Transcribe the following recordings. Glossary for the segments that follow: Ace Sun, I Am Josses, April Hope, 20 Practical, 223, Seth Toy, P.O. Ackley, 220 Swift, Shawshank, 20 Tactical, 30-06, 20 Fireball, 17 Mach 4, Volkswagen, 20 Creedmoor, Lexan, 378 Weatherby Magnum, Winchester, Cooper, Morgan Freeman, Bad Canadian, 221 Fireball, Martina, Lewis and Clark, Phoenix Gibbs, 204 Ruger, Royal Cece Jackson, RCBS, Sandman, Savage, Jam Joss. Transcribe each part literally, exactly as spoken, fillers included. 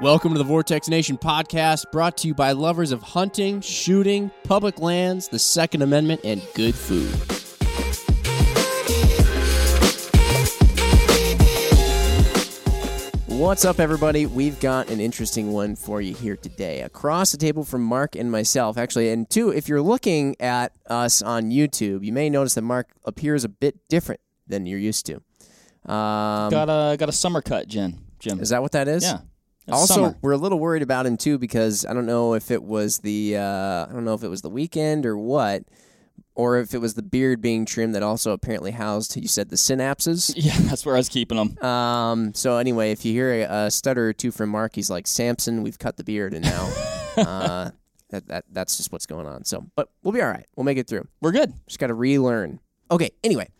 Welcome to the Vortex Nation podcast, brought to you by lovers of hunting, shooting, public lands, the Second Amendment, and good food. What's up, everybody? We've got an interesting one for you here today. Across the table from Mark and myself, actually, and two, if you're looking at us on YouTube, you may notice that Mark appears a bit different than you're used to. Um, got a got a summer cut, Jim. Jim, is that what that is? Yeah. Also, summer. We're a little worried about him too because I don't know if it was the uh, I don't know if it was the weekend or what, or if it was the beard being trimmed that also apparently housed, you said, the synapses. Yeah, that's where I was keeping them. Um, so anyway, if you hear a, a stutter or two from Mark, he's like, Samson, we've cut the beard, and now uh, that that that's just what's going on. So, but we'll be all right. We'll make it through. We're good. Just got to relearn. Okay. Anyway,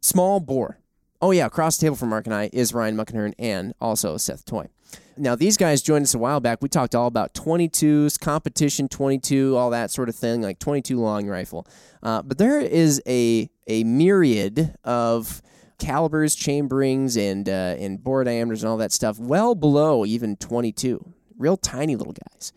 small bore. Oh yeah, across the table from Mark and I is Ryan Muckenhern and also Seth Toy. Now, these guys joined us a while back. We talked all about twenty-twos, competition twenty-two, all that sort of thing, like twenty-two long rifle. Uh, but there is a a myriad of calibers, chamberings, and uh, and bore diameters and all that stuff, well below even twenty-two. Real tiny little guys.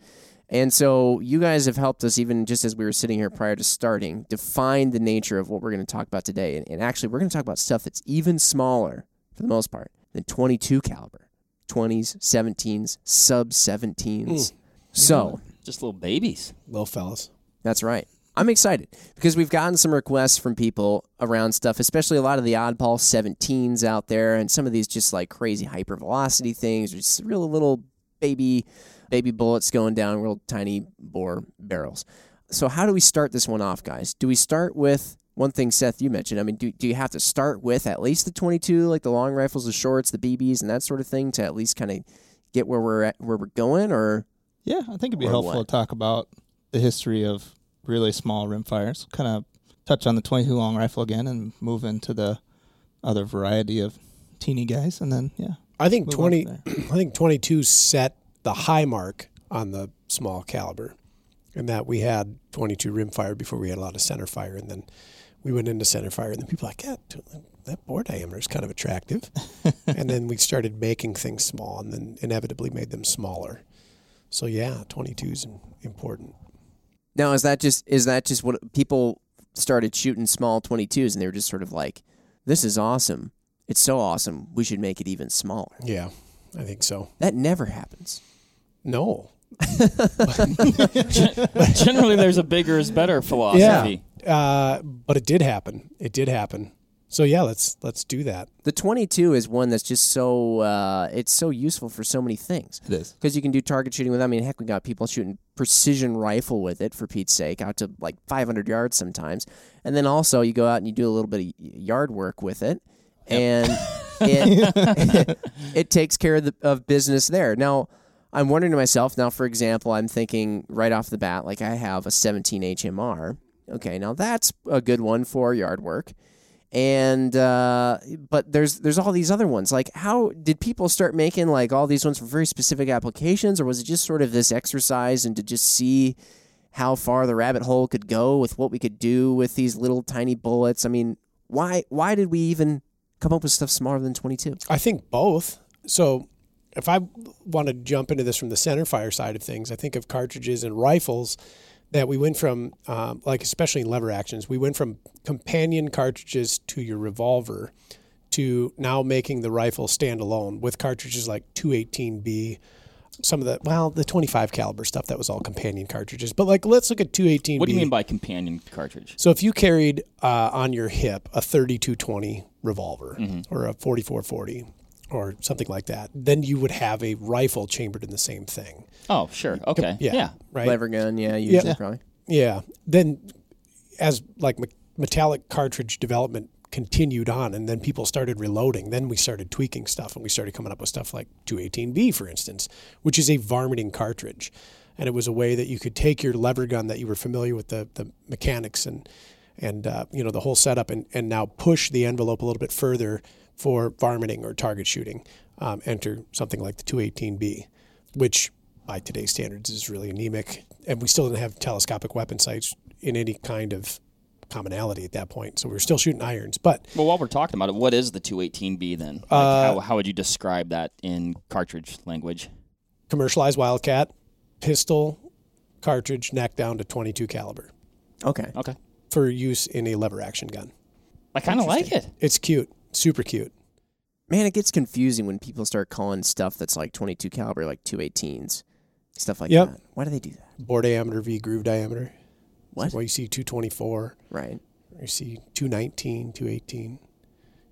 And so you guys have helped us, even just as we were sitting here prior to starting, define the nature of what we're going to talk about today. And, and actually, we're going to talk about stuff that's even smaller, for the most part, than twenty-two caliber. twenties, seventeens, sub seventeens. Mm. So, just little babies. Little fellas. That's right. I'm excited because we've gotten some requests from people around stuff, especially a lot of the oddball seventeens out there and some of these just like crazy hypervelocity things, just real little baby baby bullets going down, real tiny bore barrels. So how do we start this one off, guys? Do we start with... One thing, Seth, you mentioned, I mean, do do you have to start with at least the twenty-two, like the long rifles, the shorts, the B Bs, and that sort of thing, to at least kind of get where we're at, where we're going, or? Yeah, I think it'd be helpful what? to talk about the history of really small rimfires. Kind of touch on the twenty-two long rifle again, and move into the other variety of teeny guys, and then yeah. I think twenty, I think twenty-two set the high mark on the small caliber, and that we had twenty-two rimfire before we had a lot of center fire, and then. We went into center fire, and then people were like, yeah, that bore diameter is kind of attractive. And then we started making things small and then inevitably made them smaller. So, yeah, twenty-two is important. Now, is that just is that just what people started shooting small twenty-twos, and they were just sort of like, this is awesome. It's so awesome. We should make it even smaller. Yeah, I think so. That never happens. No. But generally, there's a bigger is better philosophy. Yeah. Uh, but it did happen. It did happen. So yeah, let's let's do that. The twenty-two is one that's just so uh, it's so useful for so many things. It is, because you can do target shooting with. I mean, heck, we got people shooting precision rifle with it, for Pete's sake, out to like five hundred yards sometimes. And then also you go out and you do a little bit of yard work with it, and yep. it it takes care of the, of business there. Now, I'm wondering to myself. Now, for example, I'm thinking right off the bat, like I have a seventeen H M R. Okay, now that's a good one for yard work, and uh, but there's there's all these other ones. Like, how did people start making like all these ones for very specific applications, or was it just sort of this exercise and to just see how far the rabbit hole could go with what we could do with these little tiny bullets? I mean, why why did we even come up with stuff smaller than twenty-two? I think both. So if I want to jump into this from the center fire side of things, I think of cartridges and rifles. That we went from, um, like especially in lever actions, we went from companion cartridges to your revolver to now making the rifle standalone with cartridges like two eighteen B, some of the, well, the twenty-five caliber stuff, that was all companion cartridges. But like, let's look at two eighteen B. What do you mean by companion cartridge? So if you carried uh, on your hip a thirty-two twenty revolver, mm-hmm. or a forty-four forty or something like that, then you would have a rifle chambered in the same thing. Oh, sure. Okay. Yeah. yeah. Right. Lever gun, yeah, usually yeah. probably. Yeah. Then as like metallic cartridge development continued on and then people started reloading, then we started tweaking stuff and we started coming up with stuff like two eighteen B, for instance, which is a varminting cartridge. And it was a way that you could take your lever gun that you were familiar with the, the mechanics and, and uh, you know, the whole setup and, and now push the envelope a little bit further for varminting or target shooting, um, enter something like the two eighteen B, which by today's standards is really anemic. And we still didn't have telescopic weapon sights in any kind of commonality at that point. So we were still shooting irons. But well, while we're talking about it, what is the two eighteen B then? Like uh, how, how would you describe that in cartridge language? commercialized Wildcat, pistol, cartridge, neck down to twenty-two caliber. Okay. Okay. For use in a lever action gun. I kind of like it. It's cute. Super cute. Man, it gets confusing when people start calling stuff that's like twenty-two caliber, like two eighteens, stuff like yep. that. Why do they do that? Bore diameter v groove diameter. What? Well, you see two twenty-four. Right. You see two nineteen, two eighteen,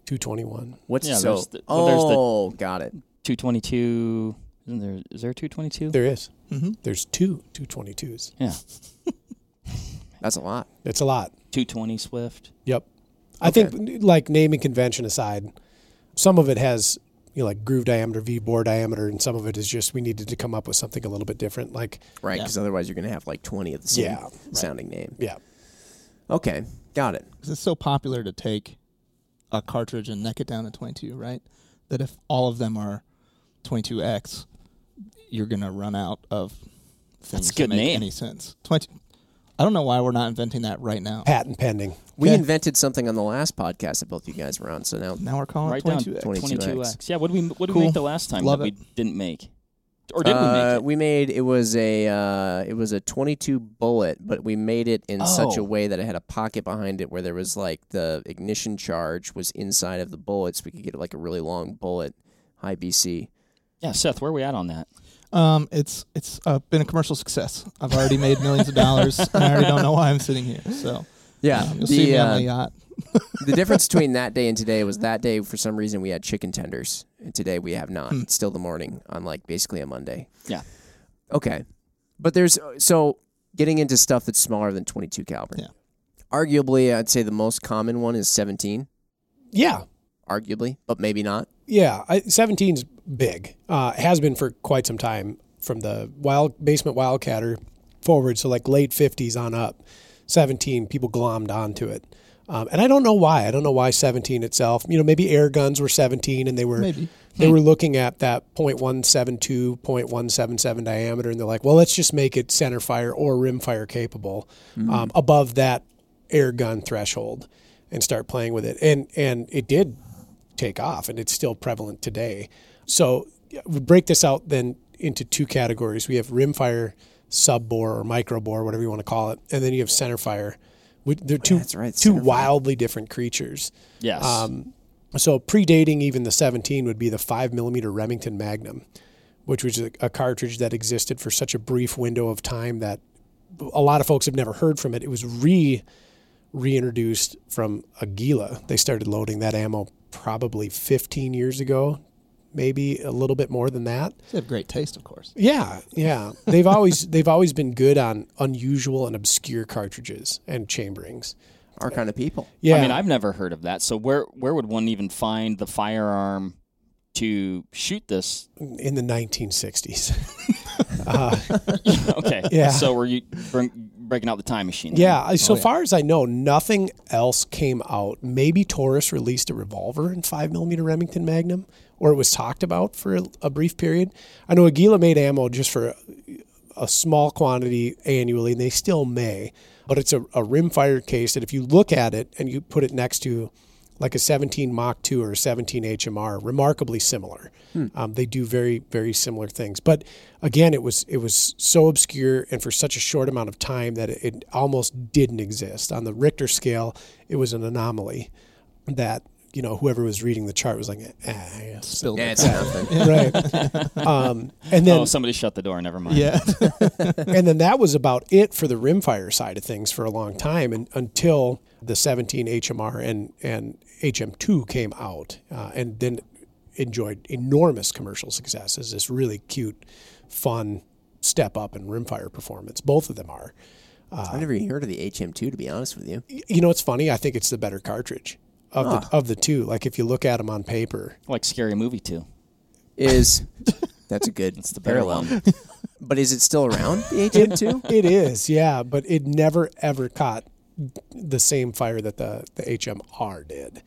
two twenty-one. What's yeah, so? The, well, oh, the got it. two twenty-two. Isn't there, is there a two twenty-two? There is. Mm-hmm. There's two 222s. Yeah. That's a lot. It's a lot. two twenty Swift. Yep. I okay. think, like, naming convention aside, some of it has, you know, like groove diameter, V bore diameter, and some of it is just we needed to come up with something a little bit different. Like, right, because yeah. otherwise you're going to have like twenty of the same yeah, sounding right. name. Yeah. Okay, got it. Because it's so popular to take a cartridge and neck it down to twenty-two, right? That if all of them are twenty-two X, you're going to run out of things. That's a good that make name. Any sense. twenty I don't know why we're not inventing that right now. Patent pending. We yeah. invented something on the last podcast that both you guys were on, so now now we're calling right it twenty-two X. twenty-two X. Yeah, what did we what did cool. we make the last time Love that it. we didn't make? Or did uh, we make it? We made it was a uh, it was a twenty-two bullet, but we made it in oh. such a way that it had a pocket behind it where there was like the ignition charge was inside of the bullet, so we could get like a really long bullet, high B C. Yeah, Seth, where are we at on that? Um, it's it's uh, been a commercial success. I've already made millions of dollars, and I already don't know why I'm sitting here. So yeah, um, you'll the, see me uh, on the yacht. The difference between that day and today was that day, for some reason, we had chicken tenders, and today we have not. Hmm. It's still the morning on like basically a Monday. Yeah. Okay, but there's so getting into stuff that's smaller than twenty-two caliber. Yeah. Arguably, I'd say the most common one is seventeen. Yeah. Arguably, but maybe not. Yeah, seventeen's big. Uh, has been for quite some time from the wild basement Wildcatter forward, so like late fifties on up. seventeen, people glommed onto it. Um, and I don't know why. I don't know why seventeen itself. You know, maybe air guns were seventeen, and they were maybe. they hmm. were looking at that point one seven two, point one seven seven diameter, and they're like, well, let's just make it center fire or rim fire capable mm-hmm. um, above that air gun threshold and start playing with it. And and it did take off, and it's still prevalent today. So we break this out then into two categories. We have rimfire, sub bore, or micro bore, whatever you want to call it, and then you have center fire. We, they're two yeah, right, two wildly different creatures. Yes. Um, so predating even the seventeen would be the five millimeter Remington Magnum, which was a, a cartridge that existed for such a brief window of time that a lot of folks have never heard from it. It was re reintroduced from Aguila. They started loading that ammo probably fifteen years ago, maybe a little bit more than that. They have great taste, of course. Yeah, yeah. They've always they've always been good on unusual and obscure cartridges and chamberings. Our kind of people. Yeah. I mean, I've never heard of that. So where where would one even find the firearm to shoot this? In the nineteen sixties. uh, okay. Yeah. So were you bring, breaking out the time machine? Yeah. Right? So oh, yeah. far as I know, nothing else came out. Maybe Taurus released a revolver in five millimeter Remington Magnum, or it was talked about for a, a brief period. I know Aguila made ammo just for a, a small quantity annually, and they still may. But it's a, a rimfire case that if you look at it and you put it next to like a seventeen Mach two or a seventeen H M R, remarkably similar. Hmm. Um, they do very, very similar things. But again, it was it was so obscure and for such a short amount of time that it, it almost didn't exist. On the Richter scale, it was an anomaly that, you know, whoever was reading the chart was like, ah, yeah, spilled yeah, it. It's nothing. Right. Um, and then, oh, somebody shut the door. Never mind. Yeah. And then that was about it for the rimfire side of things for a long time, and until the seventeen H M R and, and H M two came out, uh, and then enjoyed enormous commercial success as this really cute, fun step up in rimfire performance. Both of them are. Uh, I've never even heard of the H M two, to be honest with you. You know, it's funny. I think it's the better cartridge. Of, huh. the, of the two, like if you look at them on paper. Like Scary Movie two. Is, that's a good that's the parallel. But is it still around, the H M two? It, it is, yeah, but it never, ever caught the same fire that the, the H M R did.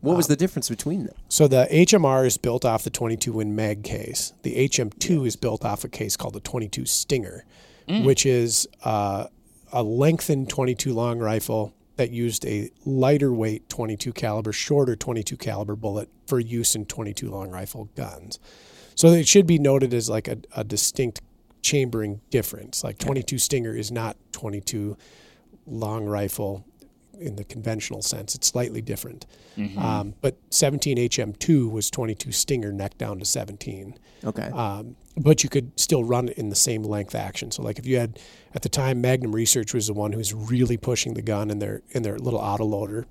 What um, was the difference between them? So the H M R is built off the twenty-two Win Mag case. The H M two yeah. is built off a case called the twenty-two Stinger, mm. which is uh, a lengthened twenty-two long rifle that used a lighter weight twenty-two caliber, shorter twenty-two caliber bullet for use in twenty-two long rifle guns. So it should be noted as like a, a distinct chambering difference. Like twenty-two Stinger is not twenty-two Long Rifle in the conventional sense. It's slightly different. Mm-hmm. Um, but seventeen H M two was twenty-two Stinger neck down to seventeen. Okay. Um, but you could still run it in the same length action. So like if you had, at the time, Magnum Research was the one who was really pushing the gun in their, in their little autoloader,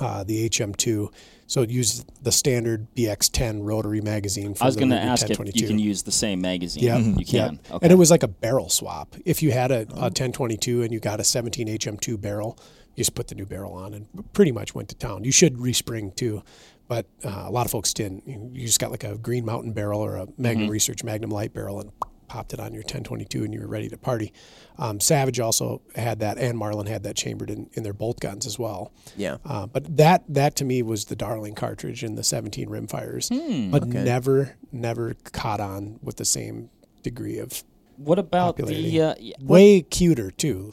uh, the H M two. So it used the standard B X ten rotary magazine. For I was going to ask if you can use the same magazine. Yeah, you can. Yep. Okay. And it was like a barrel swap. If you had a, a ten twenty-two and you got a seventeen H M two barrel, you just put the new barrel on and pretty much went to town. You should respring too, but uh, a lot of folks didn't. You just got like a Green Mountain barrel or a Magnum mm-hmm. Research Magnum Light barrel and popped it on your ten twenty-two and you were ready to party. Um, Savage also had that, and Marlin had that chambered in, in their bolt guns as well. Yeah. Uh, but that that to me was the darling cartridge in the seventeen rimfires, hmm, but okay. never never caught on with the same degree of. What about the uh, way what? cuter too?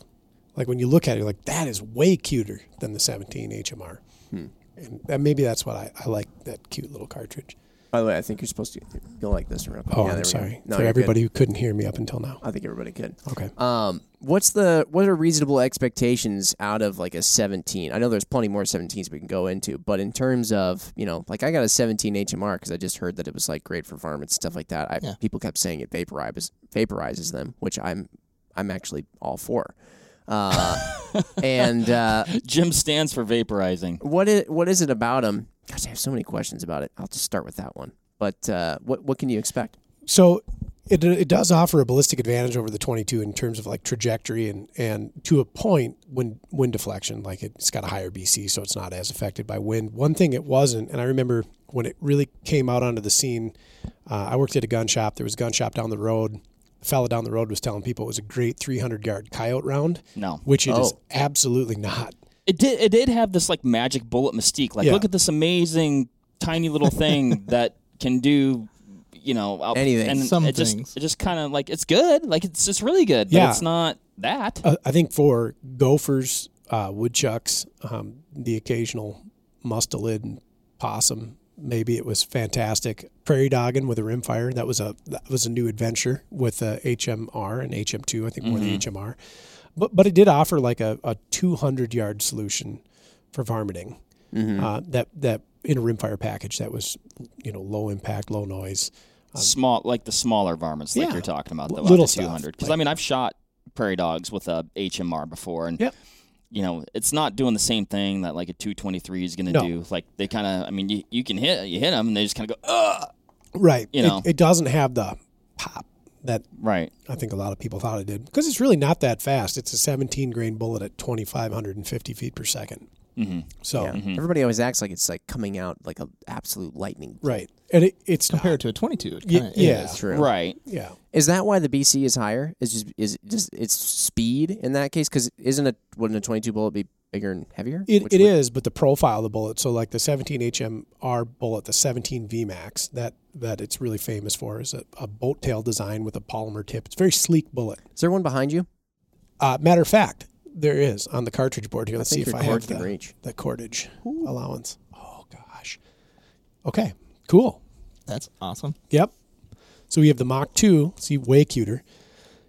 Like when you look at it, you're like, that is way cuter than the seventeen H M R. Hmm. And that, maybe that's what I, I like, that cute little cartridge. By the way, I think you're supposed to go like this. Around. Oh, yeah, I'm sorry. No, for everybody good. who couldn't hear me up until now. I think everybody could. Okay. Um, what's the What are reasonable expectations out of like a seventeen? I know there's plenty more seventeens we can go into, but in terms of, you know, like I got a seventeen H M R because I just heard that it was like great for varmints, stuff like that. I, yeah. People kept saying it vaporizes, vaporizes them, which I'm I'm actually all for. Uh, and uh, Jim stands for vaporizing. What is what is it about them? Gosh, I have so many questions about it. I'll just start with that one. But uh, what what can you expect? So it it does offer a ballistic advantage over the twenty-two in terms of like trajectory and, and to a point wind wind deflection. Like it's got a higher B C, so it's not as affected by wind. One thing it wasn't, and I remember when it really came out onto the scene. Uh, I worked at a gun shop. There was a gun shop down the road. The fella down the road was telling people it was a great three hundred yard coyote round. No. Which it oh. is absolutely not. It did It did have this, like, magic bullet mystique. Like, yeah. Look at this amazing, tiny little thing that can do, you know. Out, Anything. And Some it things. Just, it just kind of, like, it's good. Like, it's just really good. But yeah. It's not that. Uh, I think for gophers, uh, woodchucks, um, the occasional mustelid and possum, maybe it was fantastic. Prairie dogging with a rimfire, that was a that was a new adventure with a H M R and H M two, I think more mm-hmm. the H M R. But but it did offer like a, a two hundred yard solution for varminting. Mm-hmm. Uh, that that in a rimfire package that was, you know, low impact, low noise. Um, Small like the smaller varmints like yeah, you're talking about though. Little two hundred cuz like, I mean I've shot prairie dogs with a H M R before and yep. you know, it's not doing the same thing that like a two twenty-three is going to no. do. Like they kind of, I mean, you, you can hit, you hit them and they just kind of go, ugh. Right. You know, it, it doesn't have the pop that right. I think a lot of people thought it did because it's really not that fast. It's a seventeen grain bullet at twenty-five fifty feet per second. Mm-hmm. So yeah. mm-hmm. everybody always acts like it's like coming out like an absolute lightning. Right. And it, it's compared not. to a twenty-two. It kinda, yeah, yeah. That's true. Right. Yeah. Is that why the B C is higher? Is just is just it's speed in that case? Because isn't a wouldn't a twenty-two bullet be bigger and heavier? It Which it would? is, but the profile of the bullet. So like the seventeen H M R bullet, the seventeen V MAX that that it's really famous for is a, a boat tail design with a polymer tip. It's a very sleek bullet. Is there one behind you? Uh, matter of fact, there is on the cartridge board here. Let's see if I have the reach. the cordage Ooh. allowance. Oh gosh. Okay. Cool. That's awesome. Yep. So we have the Mach two, see, way cuter,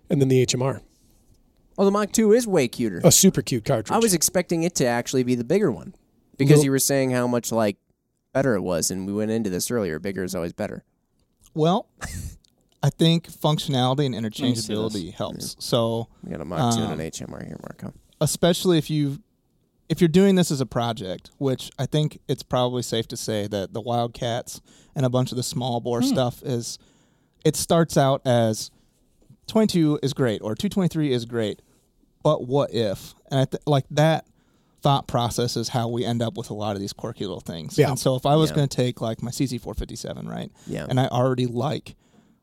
and then the H M R. Oh, the Mach two is way cuter. A super cute cartridge. I was expecting it to actually be the bigger one because nope. you were saying how much like better it was, and we went into this earlier. Bigger is always better. Well, I think functionality and interchangeability helps. Yeah. So we got a Mach two um, and an H M R here, Marco. Especially if you if you're doing this as a project, which I think it's probably safe to say that the Wildcats and a bunch of the small bore hmm. stuff is. It starts out as twenty-two is great or two twenty-three is great, but what if? And I th- like that thought process is how we end up with a lot of these quirky little things. Yeah. And so if I was yeah. going to take like my C Z four fifty-seven, right? Yeah. And I already like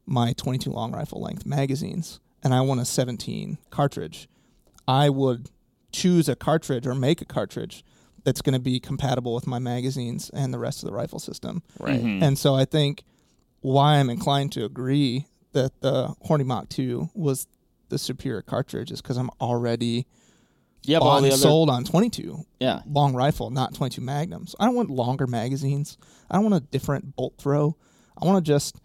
my twenty-two long rifle length magazines and I want a seventeen cartridge, I would choose a cartridge or make a cartridge that's going to be compatible with my magazines and the rest of the rifle system. Right. Mm-hmm. And so I think why I'm inclined to agree that the Hornady Mach two was the superior cartridge is because I'm already yeah, on, other... sold on twenty-two yeah. long rifle, not twenty-two Magnums. I don't want longer magazines. I don't want a different bolt throw. I want to just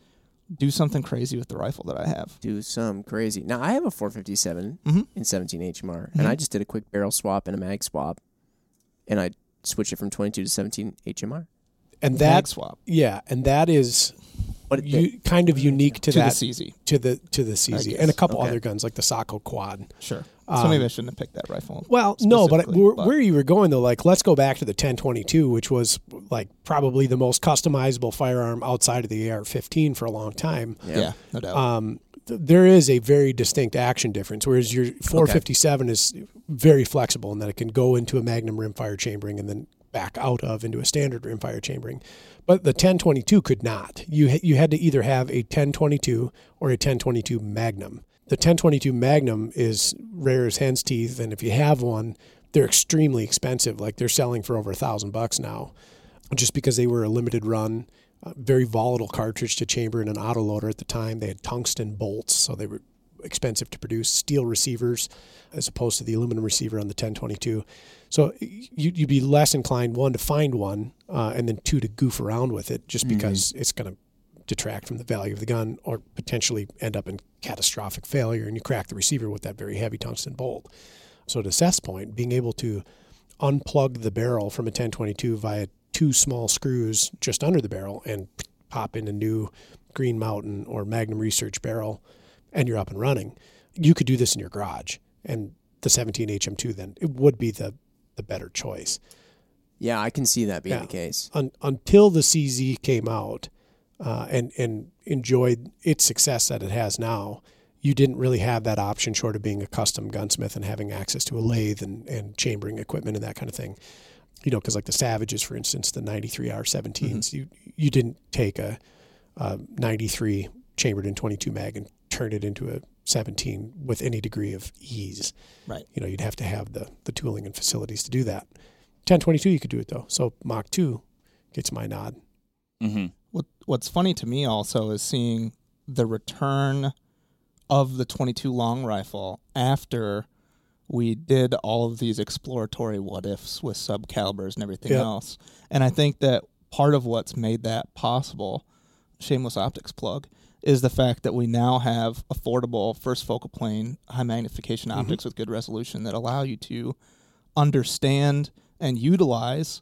do something crazy with the rifle that I have. Do some crazy. Now, I have a four fifty-seven mm-hmm. and seventeen H M R, mm-hmm. and I just did a quick barrel swap and a mag swap, and I switched it from twenty-two to seventeen H M R. And that mag swap. Yeah, and that is what you, kind of unique to, to that. The C Z. To the to the C Z. And a couple okay. other guns, like the Socko Quad. Sure. So maybe I shouldn't have picked that rifle. Well, no, but, but where you were going, though, like, let's go back to the ten twenty-two, which was, like, probably the most customizable firearm outside of the A R fifteen for a long time. Yeah, yeah no doubt. Um, th- there is a very distinct action difference, whereas your four fifty-seven okay. is very flexible in that it can go into a Magnum rimfire chambering and then back out of into a standard rimfire chambering. But the ten twenty-two could not. You ha- you had to either have a ten twenty-two or a ten twenty-two Magnum. The ten twenty-two Magnum is rare as hen's teeth, and if you have one, they're extremely expensive. Like, they're selling for over a thousand bucks now, just because they were a limited run, uh, very volatile cartridge to chamber in an autoloader at the time. They had tungsten bolts, so they were expensive to produce. Steel receivers, as opposed to the aluminum receiver on the ten twenty-two. So you, you'd be less inclined, one, to find one, uh, and then two, to goof around with it, just mm-hmm. because it's going to detract from the value of the gun or potentially end up in catastrophic failure, and you crack the receiver with that very heavy tungsten bolt. So to Seth's point, being able to unplug the barrel from a ten twenty-two via two small screws just under the barrel and pop in a new Green Mountain or Magnum Research barrel, and you're up and running. You could do this in your garage, and the seventeen H M two then it would be the the better choice. Yeah, I can see that being yeah. the case. Un- until the C Z came out, Uh, and, and enjoyed its success that it has now, you didn't really have that option short of being a custom gunsmith and having access to a lathe and, and chambering equipment and that kind of thing. You know, because like the Savages, for instance, the ninety-three R seventeens, mm-hmm. you you didn't take a, a ninety-three chambered in twenty-two mag and turn it into a seventeen with any degree of ease. Right. You know, you'd have to have the, the tooling and facilities to do that. ten twenty-two, you could do it, though. So Mach two gets my nod. Mm-hmm. What What's funny to me also is seeing the return of the twenty-two long rifle after we did all of these exploratory what ifs with subcalibers and everything yeah. else. And I think that part of what's made that possible, shameless optics plug, is the fact that we now have affordable first focal plane high magnification mm-hmm. optics with good resolution that allow you to understand and utilize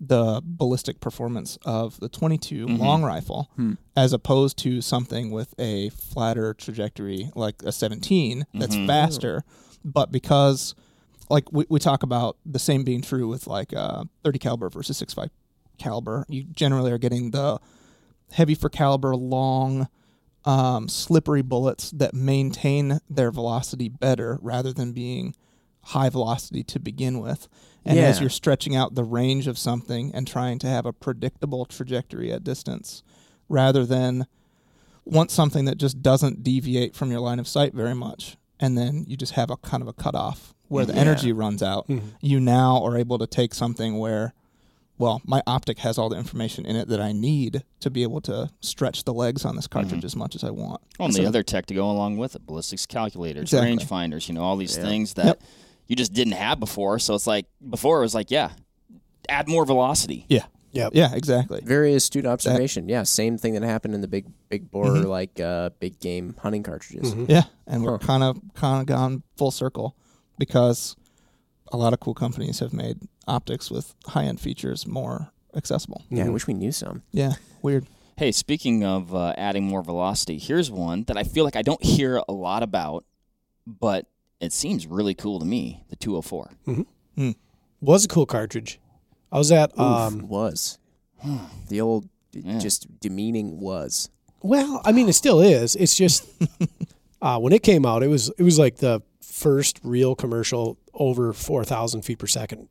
the ballistic performance of the twenty-two mm-hmm. long rifle hmm. as opposed to something with a flatter trajectory like a seventeen that's mm-hmm. faster. But because, like, we, we talk about the same being true with, like, uh, thirty caliber versus six five caliber, you generally are getting the heavy for caliber, long, um, slippery bullets that maintain their velocity better rather than being high velocity to begin with. And yeah. as you're stretching out the range of something and trying to have a predictable trajectory at distance, rather than want something that just doesn't deviate from your line of sight very much, and then you just have a kind of a cutoff where the yeah. energy runs out, mm-hmm. you now are able to take something where, well, my optic has all the information in it that I need to be able to stretch the legs on this cartridge mm-hmm. as much as I want. Well, and so the other tech to go along with it, ballistics calculators, exactly. range finders, you know, all these yeah. things that... Yep. you just didn't have before. So it's like, before it was like, yeah, add more velocity. Yeah. Yep. Yeah, exactly. Very astute observation. That, yeah, same thing that happened in the big big bore, mm-hmm. like uh, big game hunting cartridges. Mm-hmm. Yeah, and huh. we're kind of kind of gone full circle because a lot of cool companies have made optics with high-end features more accessible. Yeah, mm-hmm. I wish we knew some. Yeah, weird. Hey, speaking of uh, adding more velocity, here's one that I feel like I don't hear a lot about, but... it seems really cool to me, the two oh four. Mm-hmm. Mm. Was a cool cartridge. I was at... Um, Oof, was. The old, yeah. just demeaning was. Well, I mean, it still is. It's just, uh, when it came out, it was it was like the first real commercial over four thousand feet per second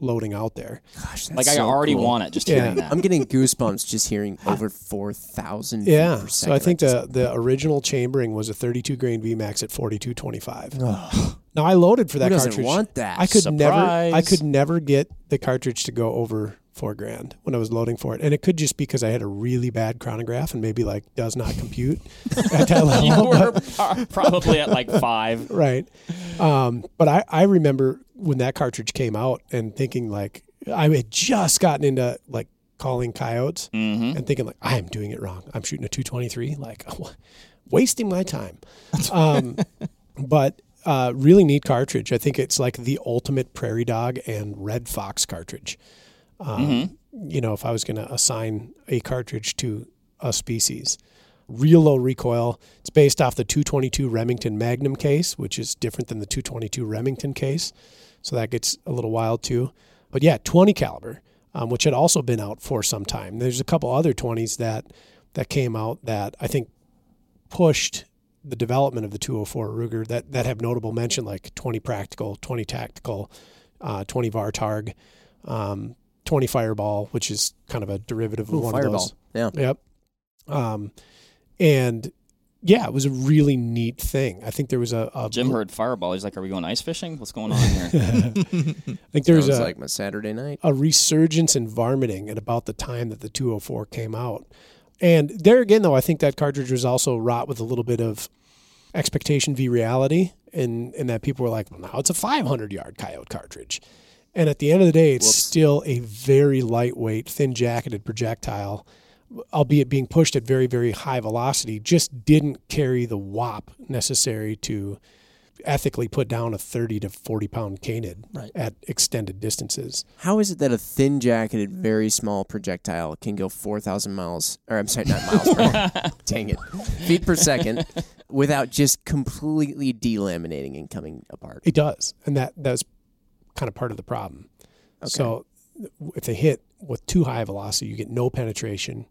loading out there. Gosh, that's like, so I already cool. want it just yeah. hearing that. I'm getting goosebumps just hearing over four thousand yeah. feet per second. So I think the, the original chambering was a thirty-two grain V max at forty-two twenty-five. Oh. Now, I loaded for that Who doesn't cartridge. Want that? I could Surprise. never I could never get the cartridge to go over four grand when I was loading for it. And it could just be because I had a really bad chronograph and maybe, like, does not compute at that level. You were but, probably at like five. Right. Um, but I, I remember when that cartridge came out and thinking, like, I had just gotten into, like, calling coyotes mm-hmm. and thinking like, I am doing it wrong. I'm shooting a two twenty-three, like oh, wasting my time. Um, but uh, really neat cartridge. I think it's like the ultimate prairie dog and red fox cartridge. Um, mm-hmm. You know, if I was going to assign a cartridge to a species, real low recoil. It's based off the two twenty-two Remington Magnum case, which is different than the two twenty-two Remington case. So that gets a little wild too. But yeah, twenty caliber, um, which had also been out for some time. There's a couple other twenties that that came out that I think pushed the development of the two oh four Ruger that, that have notable mention, like twenty Practical, twenty Tactical, uh, twenty Vartarg, um, twenty Fireball, which is kind of a derivative of Ooh, one Fireball. Of those. Yeah. Yep. Um, and yeah, it was a really neat thing. I think there was a, a Jim heard Fireball. He's like, "Are we going ice fishing? What's going on here?" I think there was a, like my Saturday night a resurgence in varminting at about the time that the two oh four came out. And there again, though, I think that cartridge was also wrought with a little bit of expectation v reality, and and that people were like, "Well, now it's a five hundred yard coyote cartridge," and at the end of the day, it's Whoops. still a very lightweight, thin jacketed projectile. Albeit being pushed at very, very high velocity, just didn't carry the whop necessary to ethically put down a thirty to forty pound canid right. at extended distances. How is it that a thin jacketed, very small projectile can go four thousand miles, or I'm sorry, not miles per hour, dang it, feet per second, without just completely delaminating and coming apart? It does. And that that's kind of part of the problem. Okay. So if they hit with too high velocity, you get no penetration,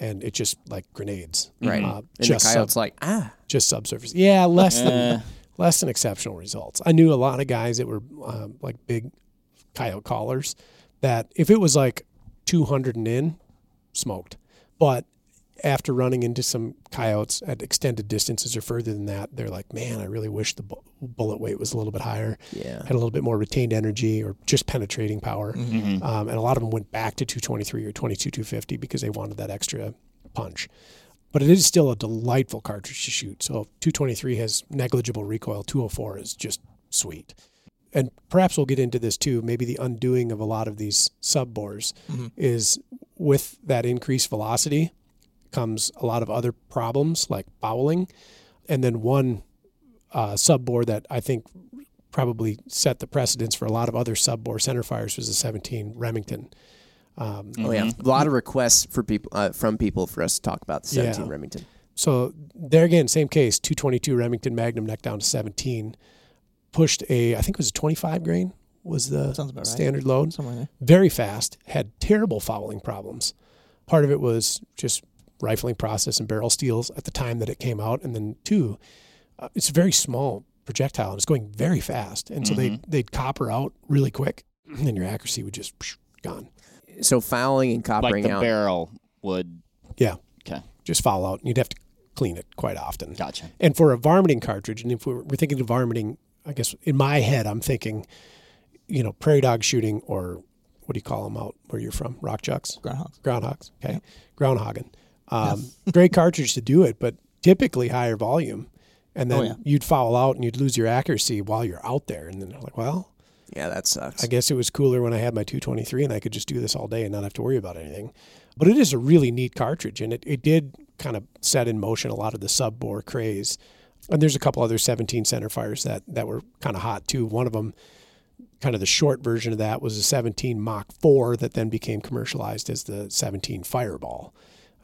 and it's just like grenades. Right. Uh, and just the coyote's sub, like, ah. Just subsurface. Yeah, less uh. than less than exceptional results. I knew a lot of guys that were um, like big coyote callers that if it was like two hundred and in, smoked. But after running into some coyotes at extended distances or further than that, they're like, man, I really wish the bu- bullet weight was a little bit higher. Yeah. Had a little bit more retained energy or just penetrating power. Mm-hmm. Um, and a lot of them went back to two twenty-three or twenty-two two fifty because they wanted that extra punch. But it is still a delightful cartridge to shoot. So two twenty-three has negligible recoil. two oh four is just sweet. And perhaps we'll get into this too. Maybe the undoing of a lot of these sub bores mm-hmm. is with that increased velocity comes a lot of other problems like fouling. And then one uh, sub-bore that I think probably set the precedence for a lot of other sub-bore center fires was the seventeen Remington. Um, oh, yeah. A lot of requests for people uh, from people for us to talk about the seventeen yeah. Remington. So there again, same case, two twenty-two Remington Magnum neck down to seventeen. Pushed a, I think it was a twenty-five grain was the standard right. load. Somewhere there. Very fast. Had terrible fouling problems. Part of it was just rifling process and barrel steels at the time that it came out. And then two, uh, it's a very small projectile and it's going very fast. And so mm-hmm. they'd, they'd copper out really quick and your accuracy would just psh, gone. So fouling and coppering like the out. The barrel would. Yeah. Okay. Just foul out and you'd have to clean it quite often. Gotcha. And for a varminting cartridge, and if we're, we're thinking of varminting, I guess in my head, I'm thinking, you know, prairie dog shooting or what do you call them out where you're from? Rock chucks? Groundhogs. Groundhogs. Okay. Yep. Groundhogging. Um, great cartridge to do it, but typically higher volume. And then oh, yeah. you'd foul out and you'd lose your accuracy while you're out there. And then I'm like, well, yeah, that sucks. I guess it was cooler when I had my two twenty-three and I could just do this all day and not have to worry about anything. But it is a really neat cartridge. And it, it did kind of set in motion a lot of the sub bore craze. And there's a couple other seventeen center fires that, that were kind of hot too. One of them, kind of the short version of that, was a seventeen Mach four that then became commercialized as the seventeen Fireball.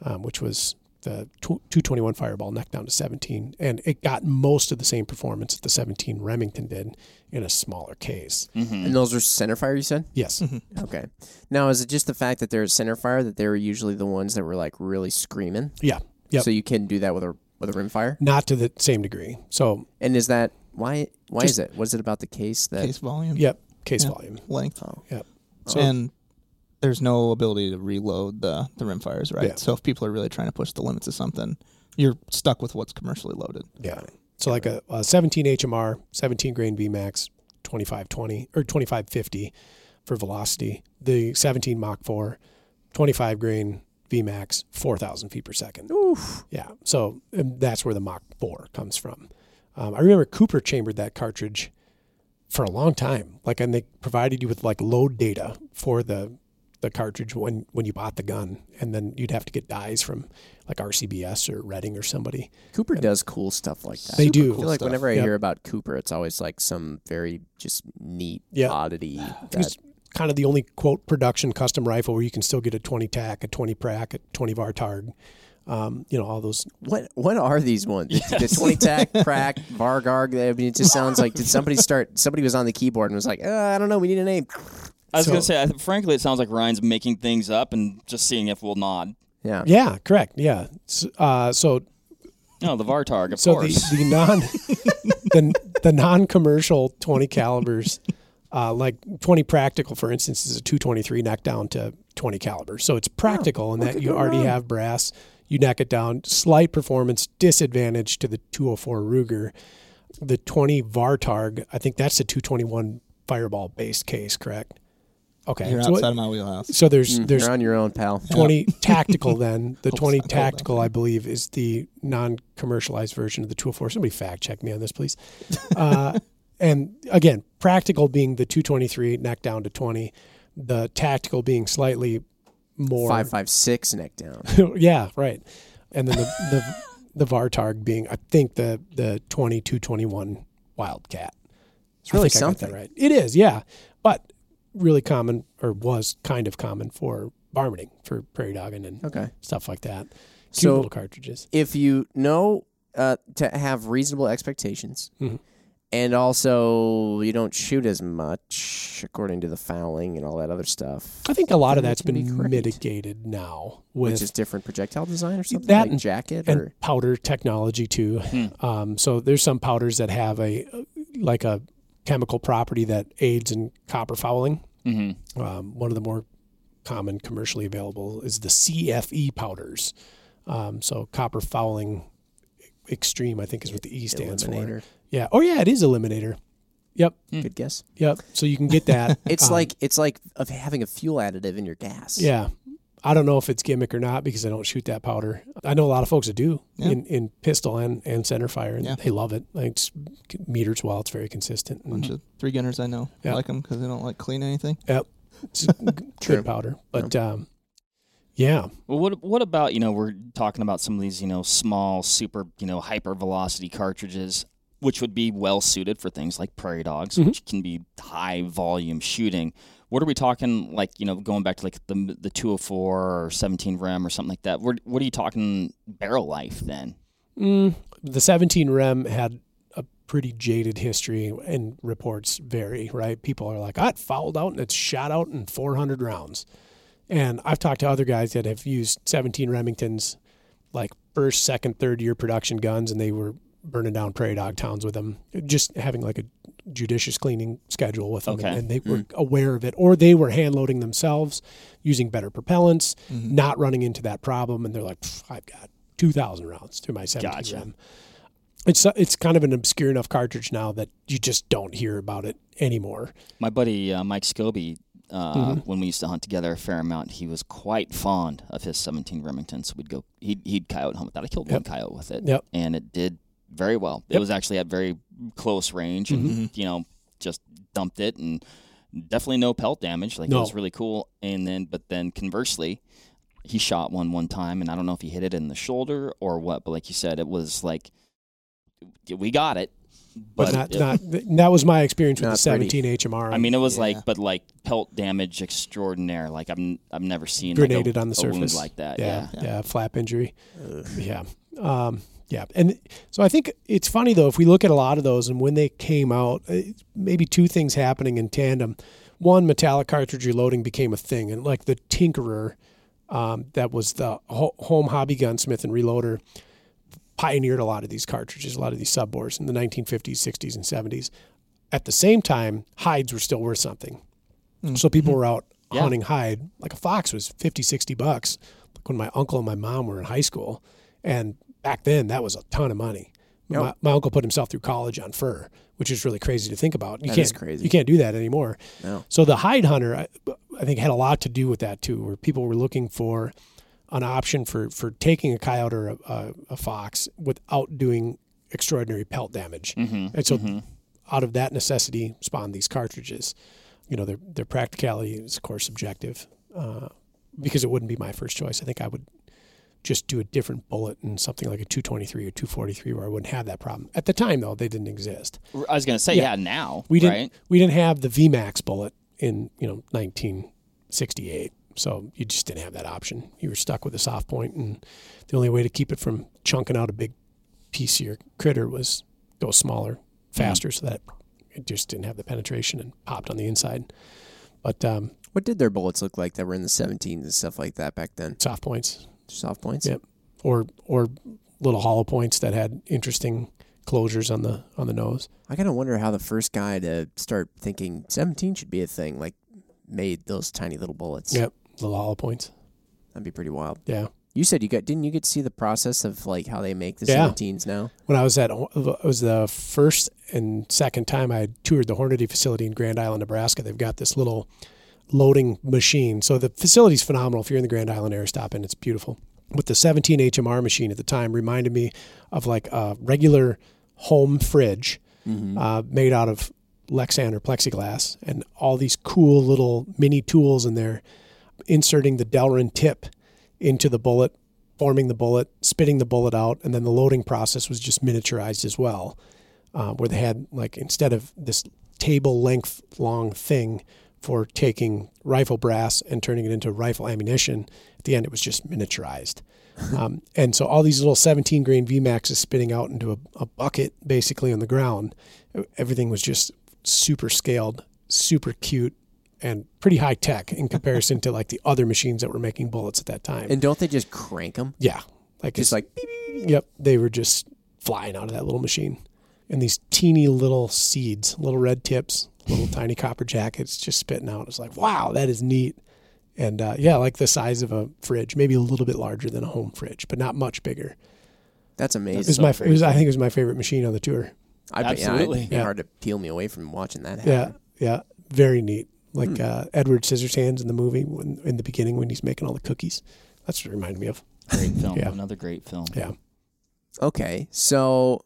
Um, which was the two twenty-one Fireball neck down to seventeen. And it got most of the same performance that the seventeen Remington did in a smaller case. Mm-hmm. And those are center fire, you said? Yes. Mm-hmm. Okay. Now, is it just the fact that they're center fire that they were usually the ones that were like really screaming? Yeah. Yep. So you can do that with a with a rimfire? Not to the same degree. So. And is that, why Why is it? Was it about the case that? Case volume? Yep. Case yep. volume. Length. Oh. Yep. So, and. There's no ability to reload the, the rimfires, right? Yeah. So if people are really trying to push the limits of something, you're stuck with what's commercially loaded. Yeah. So yeah, like right. a, a seventeen H M R, seventeen grain V MAX, twenty-five twenty or twenty-five fifty for velocity. The seventeen Mach four, twenty-five grain V MAX, four thousand feet per second. Oof. Yeah. So that's where the Mach four comes from. Um, I remember Cooper chambered that cartridge for a long time. Like, and they provided you with like load data for the the cartridge when, when you bought the gun, and then you'd have to get dies from like R C B S or Redding or somebody. Cooper and does cool stuff like that. They Super do. Cool I feel like stuff. Whenever I yep. hear about Cooper, it's always like some very just neat yep. oddity. That... kind of the only, quote, production custom rifle where you can still get a twenty tac, a twenty prac, a twenty vartarg. Um, you know, all those. What what are these ones? Yes. The twenty tac, prac, vargarg. I mean, it just sounds like did somebody start? Somebody was on the keyboard and was like, uh, I don't know, we need a name. I was so, gonna say, I th- frankly, it sounds like Ryan's making things up and just seeing if we'll nod. Yeah. Yeah. Correct. Yeah. So, uh, so no, the Vartarg, of so course. So the, the non the the non commercial twenty calibers, uh, like twenty practical, for instance, is a two twenty-three knocked down to twenty caliber. So it's practical oh, in that you already wrong. have brass. You knock it down. Slight performance disadvantage to the two oh four Ruger. The twenty Vartarg, I think that's the two twenty-one Fireball base case, correct? Okay. You're so outside it, of my wheelhouse. So there's... Mm, there's you're on your own, pal. twenty yeah. Tactical, then. The twenty Tactical, I believe, is the non-commercialized version of the two oh four. Somebody fact-check me on this, please. Uh, and, again, practical being the two twenty-three, neck down to twenty. The tactical being slightly... more five five six neck down. Yeah, right. And then the the, the Vartarg being, I think, the the twenty two twenty-one Wildcat. It's really something, right? It is, yeah. But really common, or was kind of common for varminting, for prairie dogging and okay. stuff like that. Cute so little cartridges. If you know uh, to have reasonable expectations, mm-hmm. and also, you don't shoot as much, according to the fouling and all that other stuff. I think a lot of that's been be mitigated now. With Which is different projectile design or something? That like and, jacket? And or? Powder technology, too. Hmm. Um, so there's some powders that have a like a chemical property that aids in copper fouling. Mm-hmm. Um, one of the more common commercially available is the C F E powders. Um, so copper fouling extreme, I think, is what the E stands Eliminator. for. Yeah. Oh, yeah. It is Eliminator. Yep. Mm. Good guess. Yep. So you can get that. It's um, like it's like of having a fuel additive in your gas. Yeah. I don't know if it's gimmick or not because I don't shoot that powder. I know a lot of folks that do yeah. in, in pistol and, and center fire, and yeah. they love it. Like it's meter twelve. It's very consistent. A bunch mm-hmm. of three gunners I know yep. like them because they don't like clean anything. Yep. It's good powder, but. Yeah. Um, Yeah. Well, what what about, you know, we're talking about some of these, you know, small, super, you know, hyper-velocity cartridges, which would be well-suited for things like prairie dogs, mm-hmm. which can be high-volume shooting. What are we talking, like, you know, going back to, like, the the two oh four or seventeen Rem or something like that? What, what are you talking barrel life then? Mm, the seventeen Rem had a pretty jaded history, and reports vary, right? People are like, ah, it fouled out, and it's shot out in four hundred rounds. And I've talked to other guys that have used seventeen Remingtons, like first, second, third year production guns, and they were burning down prairie dog towns with them, just having like a judicious cleaning schedule with them. Okay. And, and they were mm. aware of it, or they were hand loading themselves using better propellants, mm-hmm. not running into that problem. And they're like, I've got two thousand rounds through my seventeen gotcha. Rem. It's it's kind of an obscure enough cartridge now that you just don't hear about it anymore. My buddy, uh, Mike Scobie, Uh, mm-hmm. when we used to hunt together a fair amount, he was quite fond of his seventeen Remington. So we'd go, he'd, he'd coyote hunt with that. I killed yep. one coyote with it, yep. and it did very well. Yep. It was actually at very close range, and mm-hmm. you know, just dumped it, and definitely no pelt damage. Like no. It was really cool. And then, but then conversely, he shot one one time, and I don't know if he hit it in the shoulder or what, but like you said, it was like we got it. But, but not, it, not that was my experience with the seventeen pretty. H M R. I mean, it was yeah. like, but like pelt damage extraordinaire. Like I've I've never seen grenaded like a, on the surface like that. Yeah, yeah, yeah. yeah flap injury. Ugh. Yeah, um, yeah. And so I think it's funny though if we look at a lot of those and when they came out, maybe two things happening in tandem. One, metallic cartridge reloading became a thing, and like the Tinkerer, um, that was the ho- home hobby gunsmith and reloader. Pioneered a lot of these cartridges, a lot of these sub-bores in the nineteen fifties, sixties, and seventies. At the same time, hides were still worth something. Mm-hmm. So people were out yeah. hunting hide. Like a fox was fifty, sixty bucks. Like when my uncle and my mom were in high school. And back then, that was a ton of money. Yep. My, my uncle put himself through college on fur, which is really crazy to think about. You that can't, is crazy. You can't do that anymore. No. So the hide hunter, I, I think, had a lot to do with that, too, where people were looking for an option for, for taking a coyote or a, a, a fox without doing extraordinary pelt damage. Mm-hmm. And so mm-hmm. out of that necessity spawned these cartridges. You know, their their practicality is, of course, subjective. uh, because it wouldn't be my first choice. I think I would just do a different bullet and something like a two twenty-three or two forty-three where I wouldn't have that problem. At the time, though, they didn't exist. I was going to say, yeah, yeah now, we didn't, right? We didn't have the V MAX bullet in, you know, nineteen sixty-eight. So you just didn't have that option. You were stuck with a soft point, and the only way to keep it from chunking out a big piece of your critter was go smaller, faster, mm-hmm. so that it just didn't have the penetration and popped on the inside. But um, what did their bullets look like that were in the seventeens and stuff like that back then? Soft points. Soft points. Yep. Or or little hollow points that had interesting closures on the on the nose. I kind of wonder how the first guy to start thinking seventeen should be a thing like made those tiny little bullets. Yep. Little hollow points. That'd be pretty wild. Yeah. You said you got didn't you get to see the process of like how they make the yeah. seventeens now? When I was at it was the first and second time I toured the Hornady facility in Grand Island, Nebraska. They've got this little loading machine. So the facility's phenomenal. If you're in the Grand Island area, stop in. It's beautiful. But the seventeen H M R machine at the time reminded me of like a regular home fridge mm-hmm. uh, made out of Lexan or plexiglass and all these cool little mini tools in there, inserting the Delrin tip into the bullet, forming the bullet, spitting the bullet out, and then the loading process was just miniaturized as well, uh, where they had like instead of this table-length long thing for taking rifle brass and turning it into rifle ammunition. At the end, it was just miniaturized. um, and so all these little seventeen grain V MAXs spitting out into a, a bucket basically on the ground. Everything was just super scaled, super cute, and pretty high tech in comparison to like the other machines that were making bullets at that time. And don't they just crank them? Yeah. Like just like, beep, beep. Yep. They were just flying out of that little machine. And these teeny little seeds, little red tips, little tiny copper jackets just spitting out. It's like, wow, that is neat. And uh, yeah, like the size of a fridge, maybe a little bit larger than a home fridge, but not much bigger. That's amazing. It was so my, it was, I think it was my favorite machine on the tour. I, Absolutely. Yeah, it'd be hard to peel me away from watching that happen. Yeah, yeah, very neat. Like hmm. uh, Edward Scissorhands in the movie when, in the beginning when he's making all the cookies. That's what it reminded me of. Great film. Yeah. Another great film. Yeah. Okay, so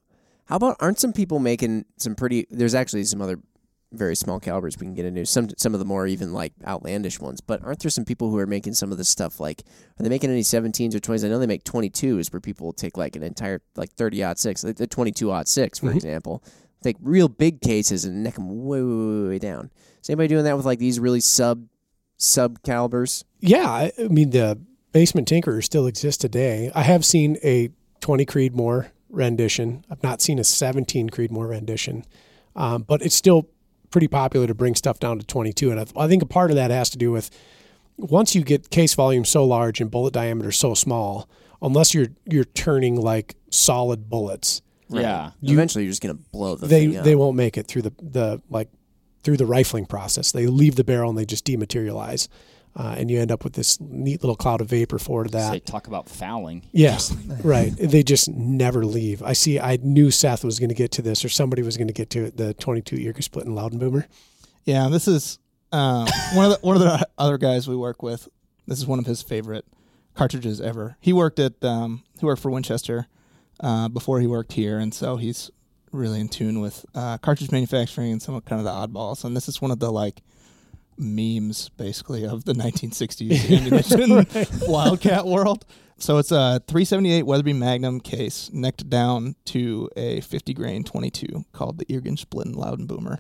how about aren't some people making some pretty... There's actually some other... very small calibers we can get into, some some of the more even like outlandish ones, but aren't there some people who are making some of this stuff? Like, are they making any seventeens or twenties? I know they make twenty-twos where people will take like an entire like thirty aught six, like the twenty-two aught six for mm-hmm. example, take real big cases and neck them way, way, way down. Is anybody doing that with like these really sub sub calibers? Yeah, I mean the basement tinkerer still exists today. I have seen a twenty Creedmoor rendition. I've not seen a seventeen Creedmoor rendition, um, but it's still pretty popular to bring stuff down to twenty-two. And I, I think a part of that has to do with once you get case volume so large and bullet diameter so small, unless you're you're turning like solid bullets, yeah, you, eventually you're just gonna blow the they thing up. They won't make it through the the like through the rifling process. They leave the barrel and they just dematerialize, uh, and you end up with this neat little cloud of vapor forward of that. They talk about fouling. Yes, right. They just never leave. I see. I knew Seth was going to get to this, or somebody was going to get to it, the twenty-two Eager Split and Loudon Boomer. Yeah, this is uh, one of the one of the other guys we work with. This is one of his favorite cartridges ever. He worked at um, he worked for Winchester uh, before he worked here, and so he's really in tune with uh, cartridge manufacturing and some of kind of the oddballs. And this is one of the like. Memes basically of the nineteen sixties right. Wildcat world. So it's a three seventy-eight Weatherby Magnum case necked down to a fifty grain twenty-two called the Irgensplit Loudon Boomer.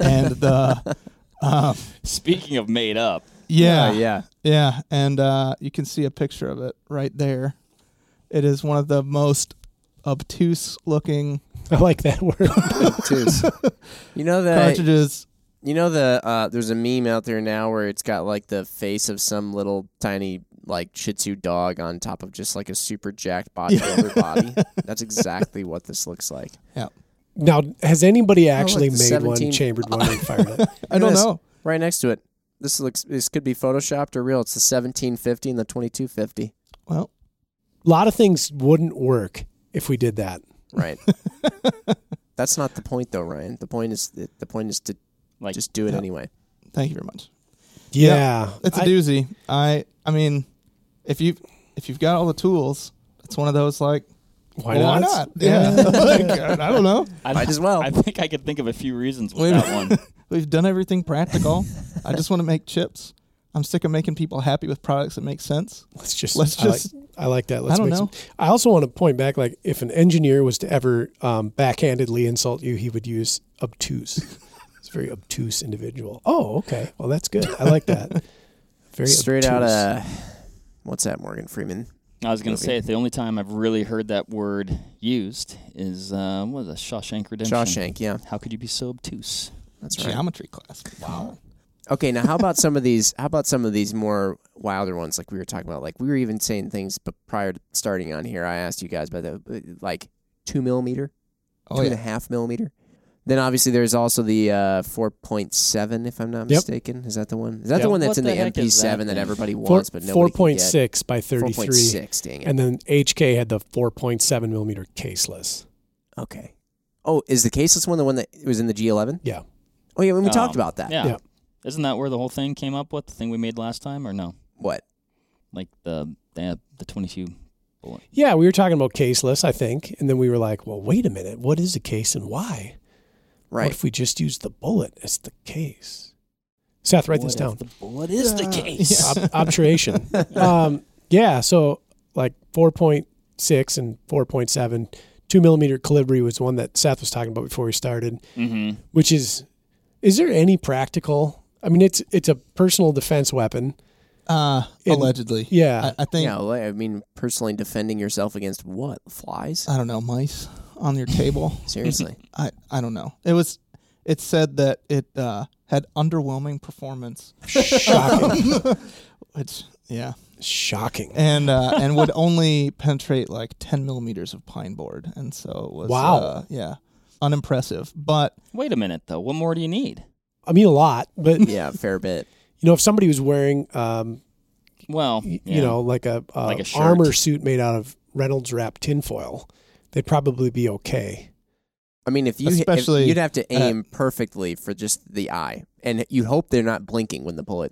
And the um, speaking of made up, yeah, yeah, yeah, yeah. And uh, you can see a picture of it right there. It is one of the most obtuse looking. I like that word. Obtuse. You know that cartridges. You know the uh, there's a meme out there now where it's got like the face of some little tiny like Shih Tzu dog on top of just like a super jacked bodybuilder body. That's exactly what this looks like. Yeah. Now, has anybody actually oh, like made seventeen one, chambered one, and fired it? I don't know. Right next to it, this looks this could be photoshopped or real. It's the seventeen fifty and the twenty-two fifty. Well, a lot of things wouldn't work if we did that. Right. That's not the point though, Ryan. The point is that the point is to. Like, just do it yeah. anyway. Thank you very much. Yeah, yeah it's a I, doozy. I I mean, if you if you've got all the tools, it's one of those like why well, not? Why not? Yeah, like, I don't know. I might as well. I think I could think of a few reasons with we've, that one. We've done everything practical. I just want to make chips. I'm sick of making people happy with products that make sense. Let's just, let's just, I like, I like that. Let's I don't make know. Some, I also want to point back, like, if an engineer was to ever um, backhandedly insult you, he would use obtuse. It's a very obtuse individual. Oh, okay. Well, that's good. I like that. Very straight obtuse. Out of, what's that, Morgan Freeman? I was going to say, the only time I've really heard that word used is, uh, what was it, Shawshank Redemption? Shawshank, yeah. How could you be so obtuse? That's right. Geometry class. Wow. Okay, now how about some of these? How about some of these more wilder ones? Like we were talking about, like we were even saying things. But prior to starting on here, I asked you guys about the like two millimeter, oh, two yeah. and a half millimeter. Then obviously there's also the uh, four point seven, if I'm not yep. mistaken. Is that the one? Is that yep. the one that's what in the, the M P seven that, that everybody wants, four, but nobody four point can get? six by thirty three. Four point six, dang it. And then H K had the four point seven millimeter caseless. Okay. Oh, is the caseless one the one that was in the G eleven? Yeah. Oh yeah, when we um, talked about that. Yeah. yeah. Isn't that where the whole thing came up with, the thing we made last time, or no? What? Like the the, the twenty-two bullet. Yeah, we were talking about caseless, I think, and then we were like, well, wait a minute, what is a case and why? Right. What if we just use the bullet as the case? Seth, write what this down. The bullet is yeah. the case. Yeah. Ob- obturation. um, yeah, so like four point six and four point seven, two millimeter Calibri was one that Seth was talking about before we started, mm-hmm. which is, is there any practical... I mean, it's it's a personal defense weapon. Uh, and, allegedly. Yeah. I, I think. Yeah, I mean, personally defending yourself against what? Flies? I don't know. Mice on your table. Seriously. I, I don't know. It was, it said that it uh, had underwhelming performance. Shocking. Which, yeah. Shocking. And uh, and would only penetrate like ten millimeters of pine board. And so it was. Wow. Uh, yeah. Unimpressive. But. Wait a minute, though. What more do you need? I mean, a lot, but... Yeah, a fair bit. You know, if somebody was wearing, um, well, yeah. you know, like a, a, like a armor suit made out of Reynolds wrap tinfoil, they'd probably be okay. I mean, if you... Especially... If you'd have to aim uh, perfectly for just the eye, and you hope they're not blinking when the bullet...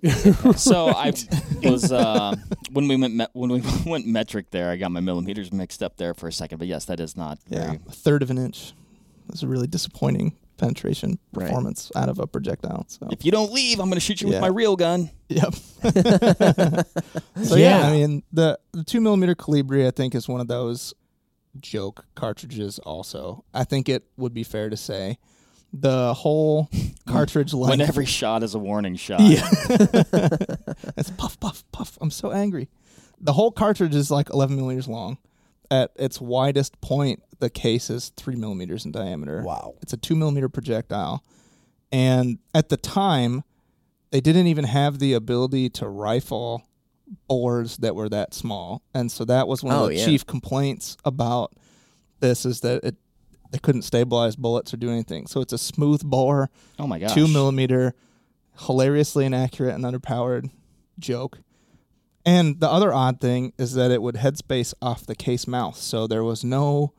So I was... Uh, when we went me- when we went metric there, I got my millimeters mixed up there for a second, but yes, that is not yeah. very... A third of an inch. That's really disappointing. Penetration performance right. out of a projectile. So if you don't leave, I'm going to shoot you yeah. with my real gun. Yep. So yeah. yeah, I mean the the two millimeter Calibri, I think, is one of those joke cartridges. Also, I think it would be fair to say the whole cartridge length. When every shot is a warning shot. Yeah. It's puff, puff, puff. I'm so angry. The whole cartridge is like eleven millimeters long. At its widest point, the case is three millimeters in diameter. Wow. It's a two millimeter projectile. And at the time, they didn't even have the ability to rifle bores that were that small. And so that was one oh, of the yeah. chief complaints about this, is that it they couldn't stabilize bullets or do anything. So it's a smooth bore, oh my gosh. two millimeter, hilariously inaccurate and underpowered joke. And the other odd thing is that it would headspace off the case mouth, so there was no,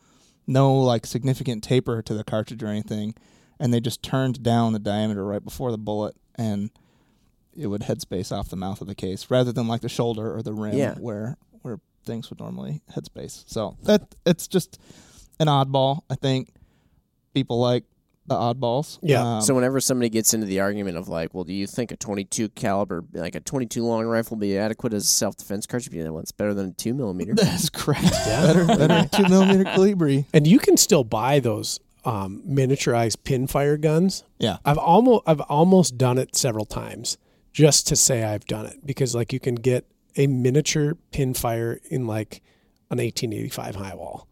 no like significant taper to the cartridge or anything, and they just turned down the diameter right before the bullet, and it would headspace off the mouth of the case rather than like the shoulder or the rim yeah. where where things would normally headspace. So that it's just an oddball. I think people like the oddballs. Yeah. Um, so whenever somebody gets into the argument of like, well, do you think a twenty-two caliber, like a twenty-two long rifle, be adequate as a self-defense cartridge? You know, it's better than a two millimeter. That's correct. Yeah. Better, better than two millimeter Calibri. And you can still buy those um, miniaturized pinfire guns. Yeah. I've almost I've almost done it several times just to say I've done it, because like you can get a miniature pinfire in like an eighteen eighty-five high wall.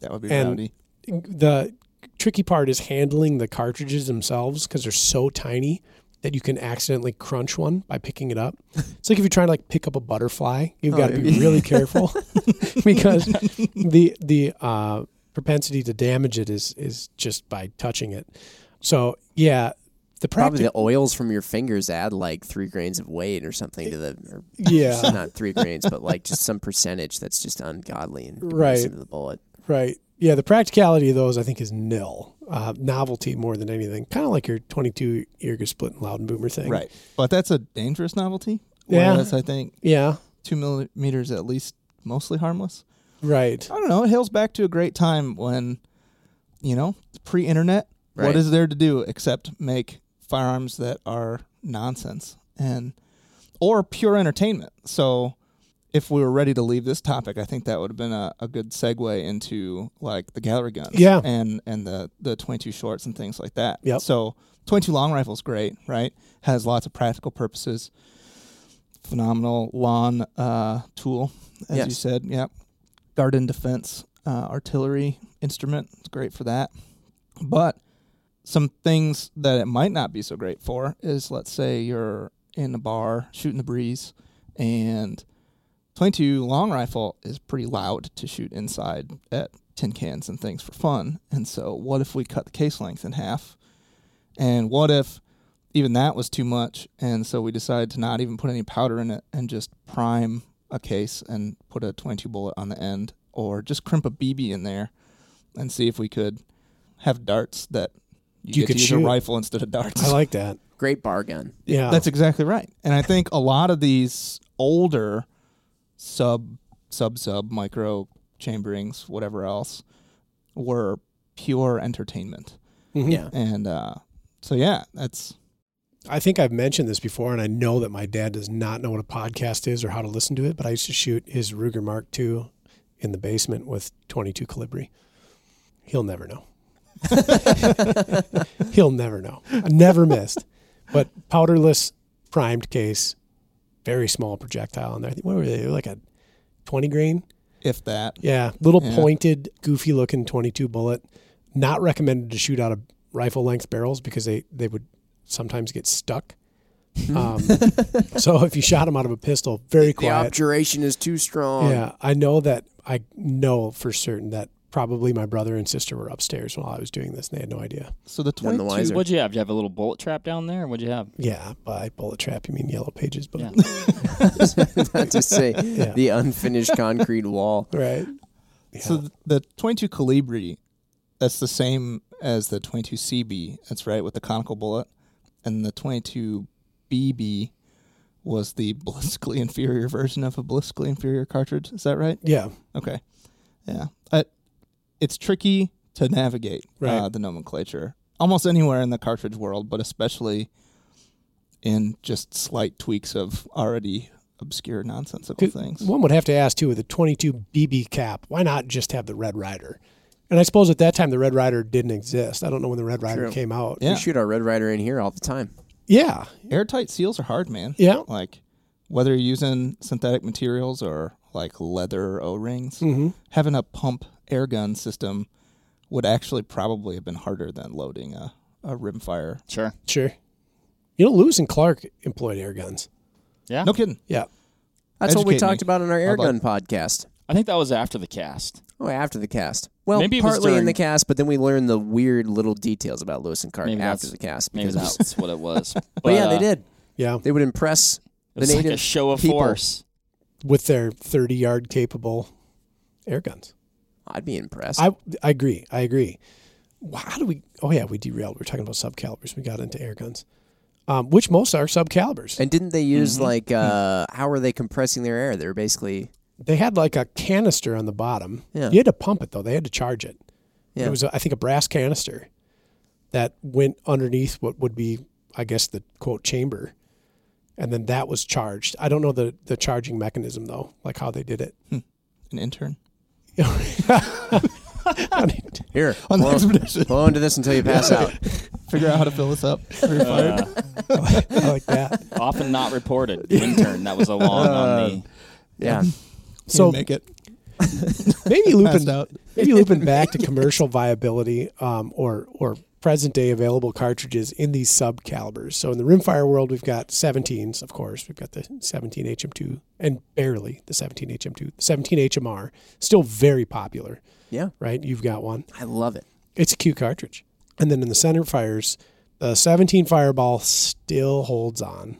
That would be and rowdy. The tricky part is handling the cartridges themselves, because they're so tiny that you can accidentally crunch one by picking it up. It's like if you're trying to like pick up a butterfly, you've oh, got to be really careful because the the uh, propensity to damage it is is just by touching it. So yeah, the practic- probably the oils from your fingers add like three grains of weight or something to the or yeah not three grains but like just some percentage that's just ungodly in comparison to the bullet. Right. Yeah, the practicality of those, I think, is nil. Uh, novelty more than anything. Kind of like your twenty-two Ruger split and Loudon-Boomer thing. Right. But that's a dangerous novelty. Yeah. Whereas I think yeah. two millimeters at least mostly harmless. Right. I don't know. It hails back to a great time when, you know, pre-internet, right. what is there to do except make firearms that are nonsense? And or pure entertainment. So if we were ready to leave this topic, I think that would have been a, a good segue into like the gallery guns, yeah, and and the the twenty-two shorts and things like that. Yep. So twenty-two long rifle is great, right? Has lots of practical purposes. Phenomenal lawn uh, tool, as yes. you said. Yep. Garden defense uh, artillery instrument. It's great for that. But some things that it might not be so great for is, let's say you're in a bar shooting the breeze, and twenty-two long rifle is pretty loud to shoot inside at tin cans and things for fun. And so what if we cut the case length in half? And what if even that was too much, and so we decided to not even put any powder in it and just prime a case and put a twenty-two bullet on the end, or just crimp a B B in there and see if we could have darts that you, you get could to use shoot a rifle instead of darts. I like that. Great bar gun. Yeah. That's exactly right. And I think a lot of these older sub, sub, sub, micro chamberings, whatever else, were pure entertainment. Mm-hmm. Yeah. And uh, so, yeah, that's... I think I've mentioned this before, and I know that my dad does not know what a podcast is or how to listen to it, but I used to shoot his Ruger Mark two in the basement with twenty-two Calibri. He'll never know. He'll never know. Never missed. But powderless, primed case, very small projectile in there. What were they, like a twenty grain? If that. Yeah, little yeah. pointed, goofy-looking twenty-two bullet. Not recommended to shoot out of rifle-length barrels because they, they would... sometimes get stuck. Um, so if you shot them out of a pistol, very quiet. The obturation is too strong. Yeah, I know that. I know for certain that probably my brother and sister were upstairs while I was doing this, and they had no idea. So the twenty-two. The what'd you have? Did you have a little bullet trap down there? What'd you have? Yeah, by bullet trap you mean Yellow Pages bullet. Yeah. Not to say yeah. the unfinished concrete wall. Right. Yeah. So the twenty-two Calibri, that's the same as the twenty-two C B. That's right, with the conical bullet. And the twenty-two B B was the ballistically inferior version of a ballistically inferior cartridge. Is that right? Yeah. Okay. Yeah. I, it's tricky to navigate right. uh, the nomenclature almost anywhere in the cartridge world, but especially in just slight tweaks of already obscure, nonsensical things. One would have to ask, too, with the twenty-two B B cap, why not just have the Red Ryder? And I suppose at that time, the Red Ryder didn't exist. I don't know when the Red Ryder True. came out. Yeah. We shoot our Red Ryder in here all the time. Yeah. Airtight seals are hard, man. Yeah. Like, whether you're using synthetic materials or, like, leather O-rings, mm-hmm. having a pump air gun system would actually probably have been harder than loading a, a rimfire. Sure. Sure. You know, Lewis and Clark employed air guns. Yeah. No kidding. Yeah. That's Educate what we talked me. about in our air gun podcast. I think that was after the cast. Oh, after the cast. Well, maybe partly during, in the cast, but then we learned the weird little details about Lewis and Clark after the cast. Maybe that's what it was. But, but yeah, uh, they did. Yeah. They would impress the native people. It was like a show of force. With their thirty-yard capable air guns. I'd be impressed. I, I agree. I agree. How do we... Oh, yeah, we derailed. We were talking about subcalibers. We got into air guns, um, which most are subcalibers. And didn't they use, mm-hmm. like... Uh, how were they compressing their air? They were basically... They had like a canister on the bottom. Yeah. You had to pump it, though. They had to charge it. Yeah. It was, I think, a brass canister that went underneath what would be, I guess, the, quote, chamber. And then that was charged. I don't know the, the charging mechanism, though, like how they did it. Hmm. An intern? Here. On blow, the expedition. Blow into this until you pass out. Figure out how to fill this up. You're fired. I like, I like that. Often not reported. Intern. That was a long uh, on the... Yeah. So make it. maybe looping out. Maybe looping back to commercial viability um, or or present day available cartridges in these sub calibers. So in the rimfire world, we've got seventeens, of course. We've got the seventeen H M two and barely the seventeen H M two, the seventeen H M R, still very popular. Yeah. Right? You've got one. I love it. It's a cute cartridge. And then in the center fires, the seventeen Fireball still holds on,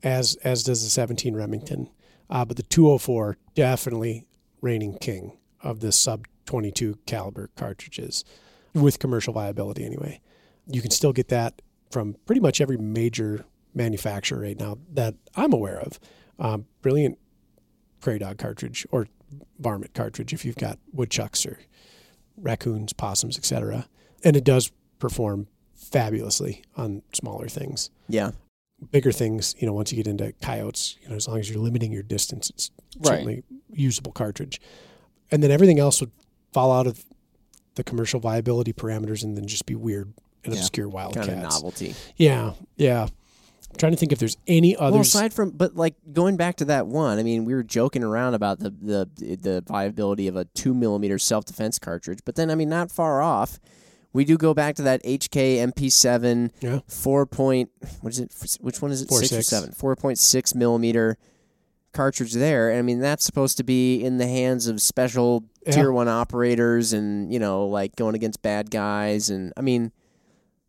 as as does the seventeen Remington. Uh, but the two oh four, definitely reigning king of the sub twenty-two caliber cartridges, with commercial viability anyway. You can still get that from pretty much every major manufacturer right now that I'm aware of. Um, brilliant prairie dog cartridge or varmint cartridge if you've got woodchucks or raccoons, possums, et cetera. And it does perform fabulously on smaller things. Yeah. bigger things, you know, once you get into coyotes, you know, as long as you're limiting your distance, it's certainly right. usable cartridge. And then everything else would fall out of the commercial viability parameters and then just be weird and yeah. obscure wildcats. Kind of novelty. Yeah, yeah. I'm trying to think if there's any others. Well, aside from, but like going back to that one, I mean, we were joking around about the the the viability of a two millimeter self defense cartridge, but then I mean, not far off, we do go back to that H K M P seven yeah. four point. What is it? Which one is it? Four six, six. Or seven? Four point six millimeter cartridge there. I mean, that's supposed to be in the hands of special yeah. tier one operators, and you know, like going against bad guys, and I mean,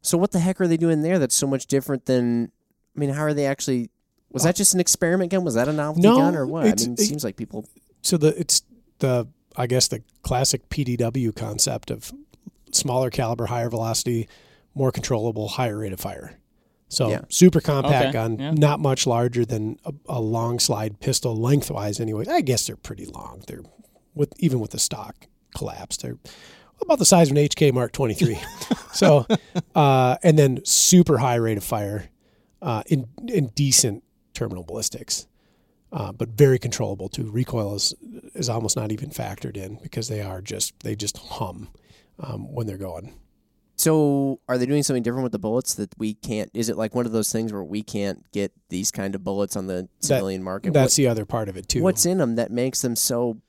so what the heck are they doing there? That's so much different than. I mean, how are they actually... Was that just an experiment gun? Was that a novelty no, gun or what? I mean, it, it seems like people... So the it's the, I guess, the classic P D W concept of smaller caliber, higher velocity, more controllable, higher rate of fire. So yeah. super compact okay. gun, yeah. not much larger than a, a long slide pistol lengthwise anyway. I guess they're pretty long. They're with even with the stock collapse, they're about the size of an H K Mark twenty-three. so, uh, and then super high rate of fire. Uh, in, in decent terminal ballistics, uh, but very controllable too. Recoil is, is almost not even factored in because they are just, they just hum um, when they're going. So are they doing something different with the bullets that we can't, is it like one of those things where we can't get these kind of bullets on the civilian that, market? That's what, the other part of it too. What's in them that makes them so...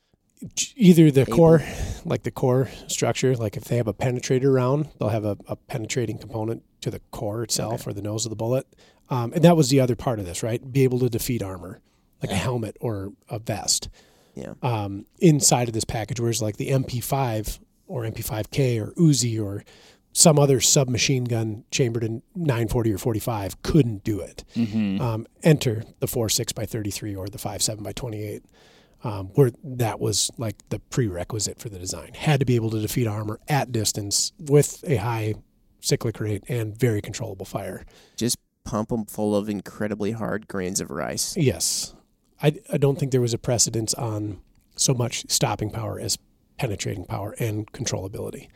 Either the able. core, like the core structure, like if they have a penetrator round, they'll have a, a penetrating component to the core itself okay. or the nose of the bullet. Um, and that was the other part of this, right? Be able to defeat armor, like yeah. a helmet or a vest. Yeah. Um, inside of this package, whereas like the M P five or M P five K or Uzi or some other submachine gun chambered in nine forty or forty-five couldn't do it. Mm-hmm. Um, enter the four six by thirty-three or the five seven by twenty-eight. Um, where that was like the prerequisite for the design. Had to be able to defeat armor at distance with a high cyclic rate and very controllable fire. Just pump them full of incredibly hard grains of rice. Yes. I, I don't think there was a precedence on so much stopping power as penetrating power and controllability.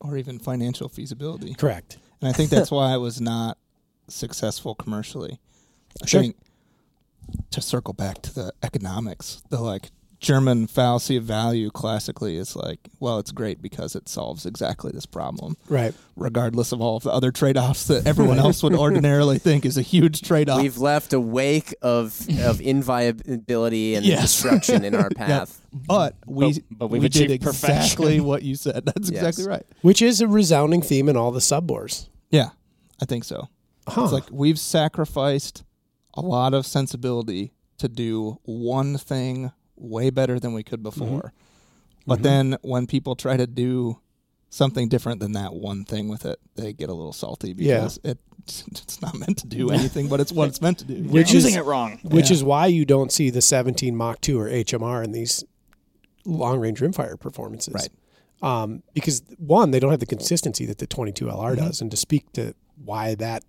Or even financial feasibility. Correct. And I think that's why it was not successful commercially. I sure. think to circle back to the economics, the like German fallacy of value classically is like, well, it's great because it solves exactly this problem. Right. Regardless of all of the other trade-offs that everyone else would ordinarily think is a huge trade-off. We've left a wake of, of inviability and yes. destruction in our path. Yeah. But we but, but we've we achieved did exactly perfection. What you said. That's yes. exactly right. Which is a resounding theme in all the sub-wars. Yeah, I think so. Huh. It's like we've sacrificed... a lot of sensibility to do one thing way better than we could before. Mm-hmm. But mm-hmm. then when people try to do something different than that one thing with it, they get a little salty because yeah. it it's not meant to do anything, but it's what it's meant to do. You're which using is, it wrong. Which yeah. is why you don't see the seventeen Mach two or H M R in these long-range rimfire performances. Right. Um, because, one, they don't have the consistency that the twenty-two L R mm-hmm. does. And to speak to why that...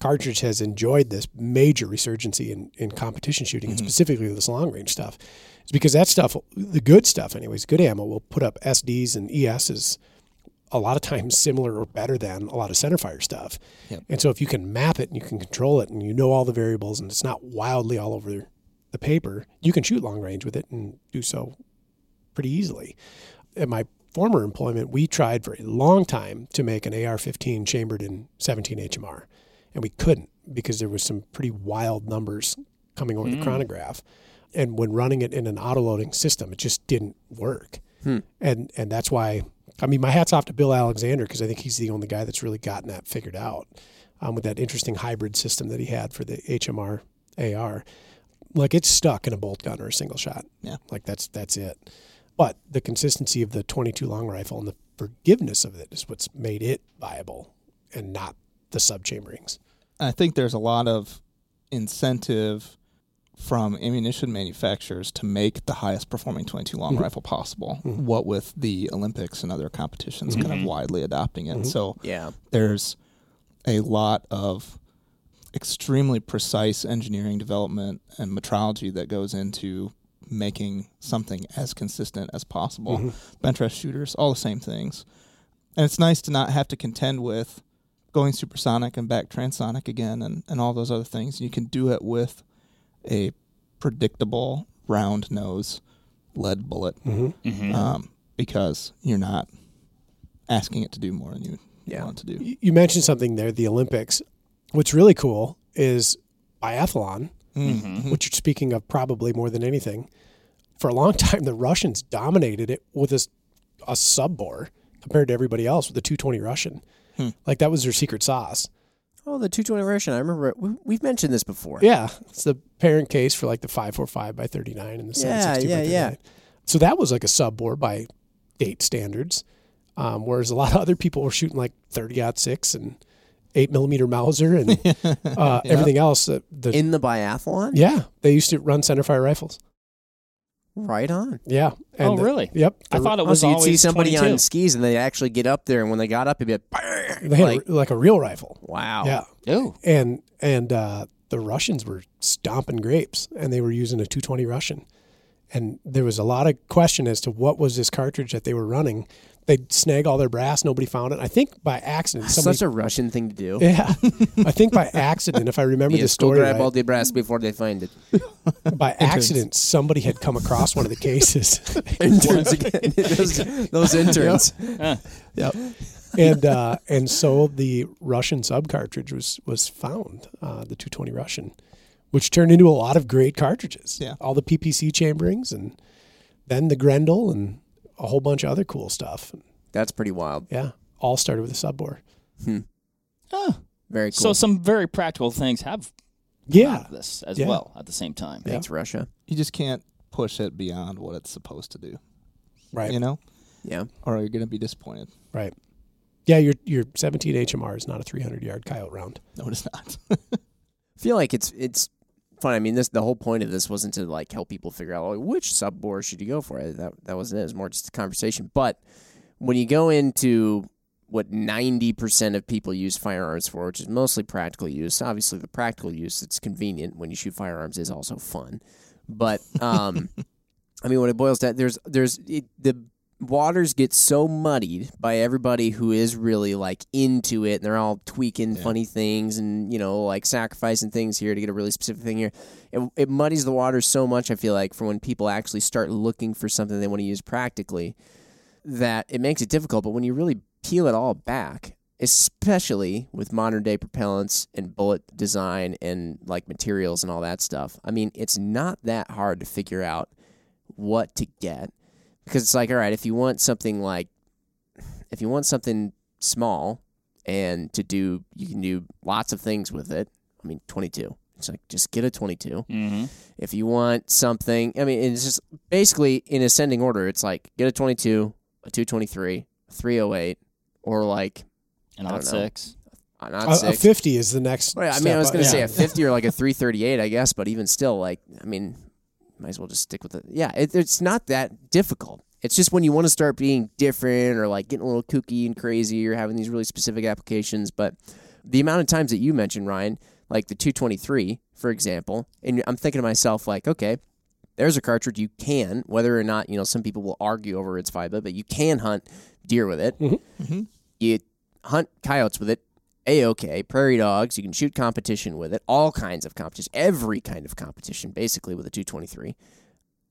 cartridge has enjoyed this major resurgency in, in competition shooting, mm-hmm. and specifically this long-range stuff. It's because that stuff, the good stuff anyways, good ammo, will put up S Ds and E Ss a lot of times similar or better than a lot of centerfire stuff. Yep. And so if you can map it and you can control it and you know all the variables and it's not wildly all over the paper, you can shoot long-range with it and do so pretty easily. At my former employment, we tried for a long time to make an A R fifteen chambered in seventeen H M R. And we couldn't because there was some pretty wild numbers coming over mm. the chronograph. And when running it in an auto-loading system, it just didn't work. Hmm. And and that's why, I mean, my hat's off to Bill Alexander because I think he's the only guy that's really gotten that figured out um, with that interesting hybrid system that he had for the H M R A R. Like, it's stuck in a bolt gun or a single shot. Yeah. Like, that's that's it. But the consistency of the twenty-two long rifle and the forgiveness of it is what's made it viable and not the sub-chamberings. I think there's a lot of incentive from ammunition manufacturers to make the highest performing twenty-two long mm-hmm. rifle possible, mm-hmm. what with the Olympics and other competitions mm-hmm. kind of widely adopting it. Mm-hmm. So yeah. there's a lot of extremely precise engineering development and metrology that goes into making something as consistent as possible. Mm-hmm. Bench rest shooters, all the same things. And it's nice to not have to contend with going supersonic and back transonic again, and, and all those other things. And you can do it with a predictable round nose lead bullet, mm-hmm. Mm-hmm. Um, because you're not asking it to do more than you yeah. want to do. You mentioned something there, the Olympics. What's really cool is biathlon, mm-hmm. which you're speaking of probably more than anything. For a long time, the Russians dominated it with a, a sub-bore compared to everybody else with the two twenty Russian. Hmm. Like, that was their secret sauce. Oh, the two twenty Russian. I remember we, we've mentioned this before. Yeah. It's the parent case for, like, the five forty-five by thirty-nine and the seven sixty-two yeah, yeah, by thirty-nine. Yeah, yeah, yeah. So that was, like, a sub-bore by date standards, um, whereas a lot of other people were shooting, like, thirty ought six and eight millimeter Mauser and uh, yep. everything else. The, the, In the biathlon? Yeah. They used to run centerfire rifles. Right on. Yeah. And oh, the, really? Yep. I thought it was oh, so always you'd see somebody twenty-two on skis, and they actually get up there, and when they got up, it'd be like, they had like, a, like a real rifle. Wow. Yeah. Ooh. And and uh, the Russians were stomping grapes, and they were using a two twenty Russian, and there was a lot of question as to what was this cartridge that they were running. They'd snag all their brass. Nobody found it. I think by accident. Somebody, such a Russian thing to do. Yeah. I think by accident, if I remember yeah, the story grab right. grab all the brass before they find it. By accident, somebody had come across one of the cases. Interns again. those, those interns. Yep. yep. And uh, and so the Russian sub-cartridge was, was found, uh, the two twenty Russian, which turned into a lot of great cartridges. Yeah. All the P P C chamberings and then the Grendel and a whole bunch of other cool stuff. That's pretty wild. Yeah. All started with a sub-bore. Hmm. Oh. Very cool. So some very practical things have yeah. out of this as yeah. well at the same time. Yeah. Thanks, Russia. You just can't push it beyond what it's supposed to do. Right. You know? Yeah. Or you're going to be disappointed. Right. Yeah, your your seventeen H M R is not a three hundred yard coyote round. No, it's not. I feel like it's it's fun. I mean, this the whole point of this wasn't to like help people figure out like, which sub bore should you go for. That that wasn't it. It was more just a conversation. But when you go into what ninety percent of people use firearms for, which is mostly practical use, obviously the practical use that's convenient when you shoot firearms is also fun. But um, I mean, when it boils down, there's there's it, the waters get so muddied by everybody who is really like into it, and they're all tweaking yeah. funny things and, you know, like sacrificing things here to get a really specific thing here. It, it muddies the waters so much, I feel like, for when people actually start looking for something they want to use practically, that it makes it difficult. But when you really peel it all back, especially with modern day propellants and bullet design and like materials and all that stuff, I mean, it's not that hard to figure out what to get. Because it's like, all right, if you want something like, if you want something small and to do, you can do lots of things with it. I mean, twenty-two. It's like, just get a twenty-two. Mm-hmm. If you want something, I mean, it's just basically in ascending order. It's like, get a twenty-two, a two twenty-three, a three oh eight, or like, an oh six. An oh six. A fifty is the next well, I mean, step. I was going to yeah. say a fifty or like a three thirty-eight, I guess, but even still, like, I mean, might as well just stick with it. Yeah, it, it's not that difficult. It's just when you want to start being different or like getting a little kooky and crazy or having these really specific applications. But the amount of times that you mentioned, Ryan, like the two twenty-three, for example, and I'm thinking to myself like, okay, there's a cartridge you can, whether or not, you know, some people will argue over its fiber, but you can hunt deer with it. Mm-hmm. Mm-hmm. You hunt coyotes with it. A-okay, prairie dogs, you can shoot competition with it, all kinds of competition, every kind of competition, basically, with a two twenty-three.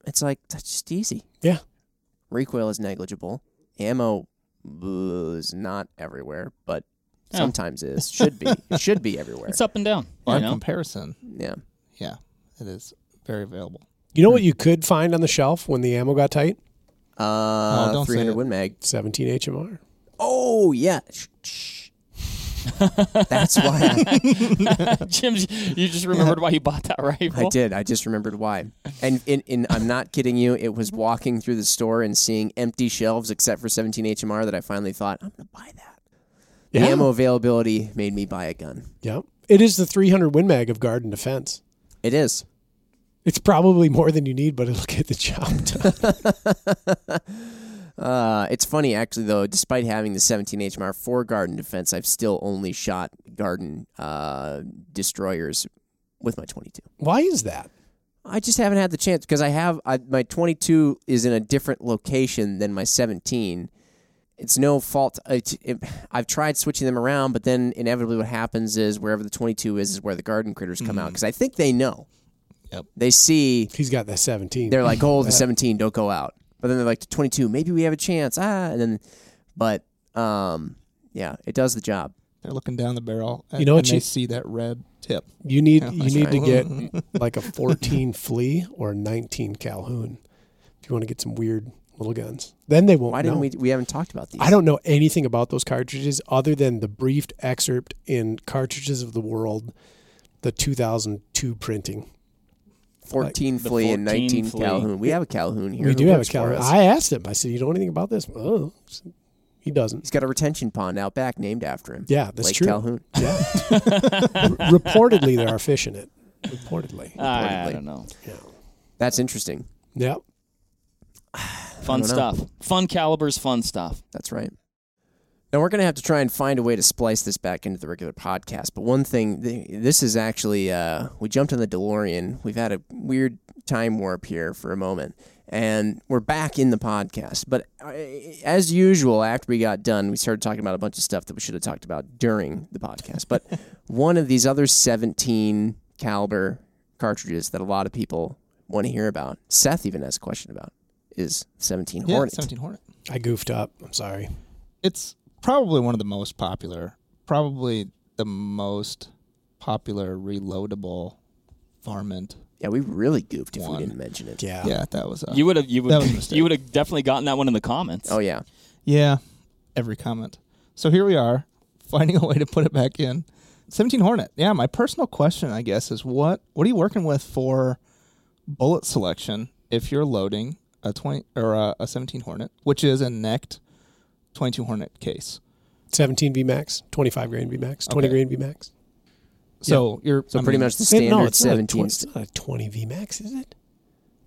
It's like, that's just easy. Yeah. Recoil is negligible. Ammo is not everywhere, but yeah. sometimes is. Should be. It should be everywhere. It's up and down. By comparison. Yeah. Yeah, it is very available. You know what you could find on the shelf when the ammo got tight? Uh, no, three hundred Win Mag. seventeen H M R. Oh, yeah. Shh. Sh- That's why I... Jim, you just remembered why you bought that rifle. I did. I just remembered why. And in, in, I'm not kidding you. It was walking through the store and seeing empty shelves except for seventeen H M R that I finally thought, I'm going to buy that. Yeah. The ammo availability made me buy a gun. Yep. It is the three hundred Win Mag of guard and defense. It is. It's probably more than you need, but it'll get the job done. Uh, it's funny, actually, though, despite having the seventeen H M R for garden defense, I've still only shot garden uh, destroyers with my twenty-two. Why is that? I just haven't had the chance because I have I, my twenty-two is in a different location than my seventeen, it's no fault. It, it, I've tried switching them around, but then inevitably what happens is wherever the twenty-two is is where the garden critters come mm-hmm. out, because I think they know. Yep. They see. He's got the seventeen. They're like, oh, the seventeen, don't go out. But then they're like, the twenty-two, maybe we have a chance. Ah, and then, but um, yeah, it does the job. They're looking down the barrel, and, you know, and you, they see that red tip. You need yeah, you need right. to get like a fourteen Flea or a nineteen Calhoun if you want to get some weird little guns. Then they won't. Why didn't know. we? We haven't talked about these. I don't know anything about those cartridges other than the brief excerpt in Cartridges of the World, the two thousand two printing. fourteen like Flea and nineteen Flea. Calhoun. We have a Calhoun here. We do have a Calhoun. I asked him. I said, you know anything about this? Oh, he doesn't. He's got a retention pond out back named after him. Yeah, that's Lake true. Lake Calhoun. Yeah. R- reportedly, there are fish in it. Reportedly. Uh, reportedly. I don't know. Yeah. That's interesting. Yeah. Fun stuff. Know. Fun calibers, fun stuff. That's right. Now, we're going to have to try and find a way to splice this back into the regular podcast. But one thing, this is actually, uh, we jumped on the DeLorean. We've had a weird time warp here for a moment. And we're back in the podcast. But as usual, after we got done, we started talking about a bunch of stuff that we should have talked about during the podcast. But one of these other seventeen caliber cartridges that a lot of people want to hear about, Seth even has a question about, is seventeen yeah, Hornet. seventeen Hornet. I goofed up. I'm sorry. It's... Probably one of the most popular, probably the most popular reloadable varmint. Yeah, we really goofed if one. we didn't mention it. Yeah, yeah, that was a, you would have you would you would have definitely gotten that one in the comments. Oh yeah, yeah, every comment. So here we are, finding a way to put it back in. seventeen Hornet. Yeah, my personal question, I guess, is what what are you working with for bullet selection if you're loading a twenty or a, a seventeen Hornet, which is a necked twenty-two Hornet case, seventeen V MAX, twenty-five grain V MAX, twenty okay. grain V MAX. So yeah. you're so I pretty mean, much the standard. No, it's seventeen. Not twenty, it's not a twenty V MAX, is it?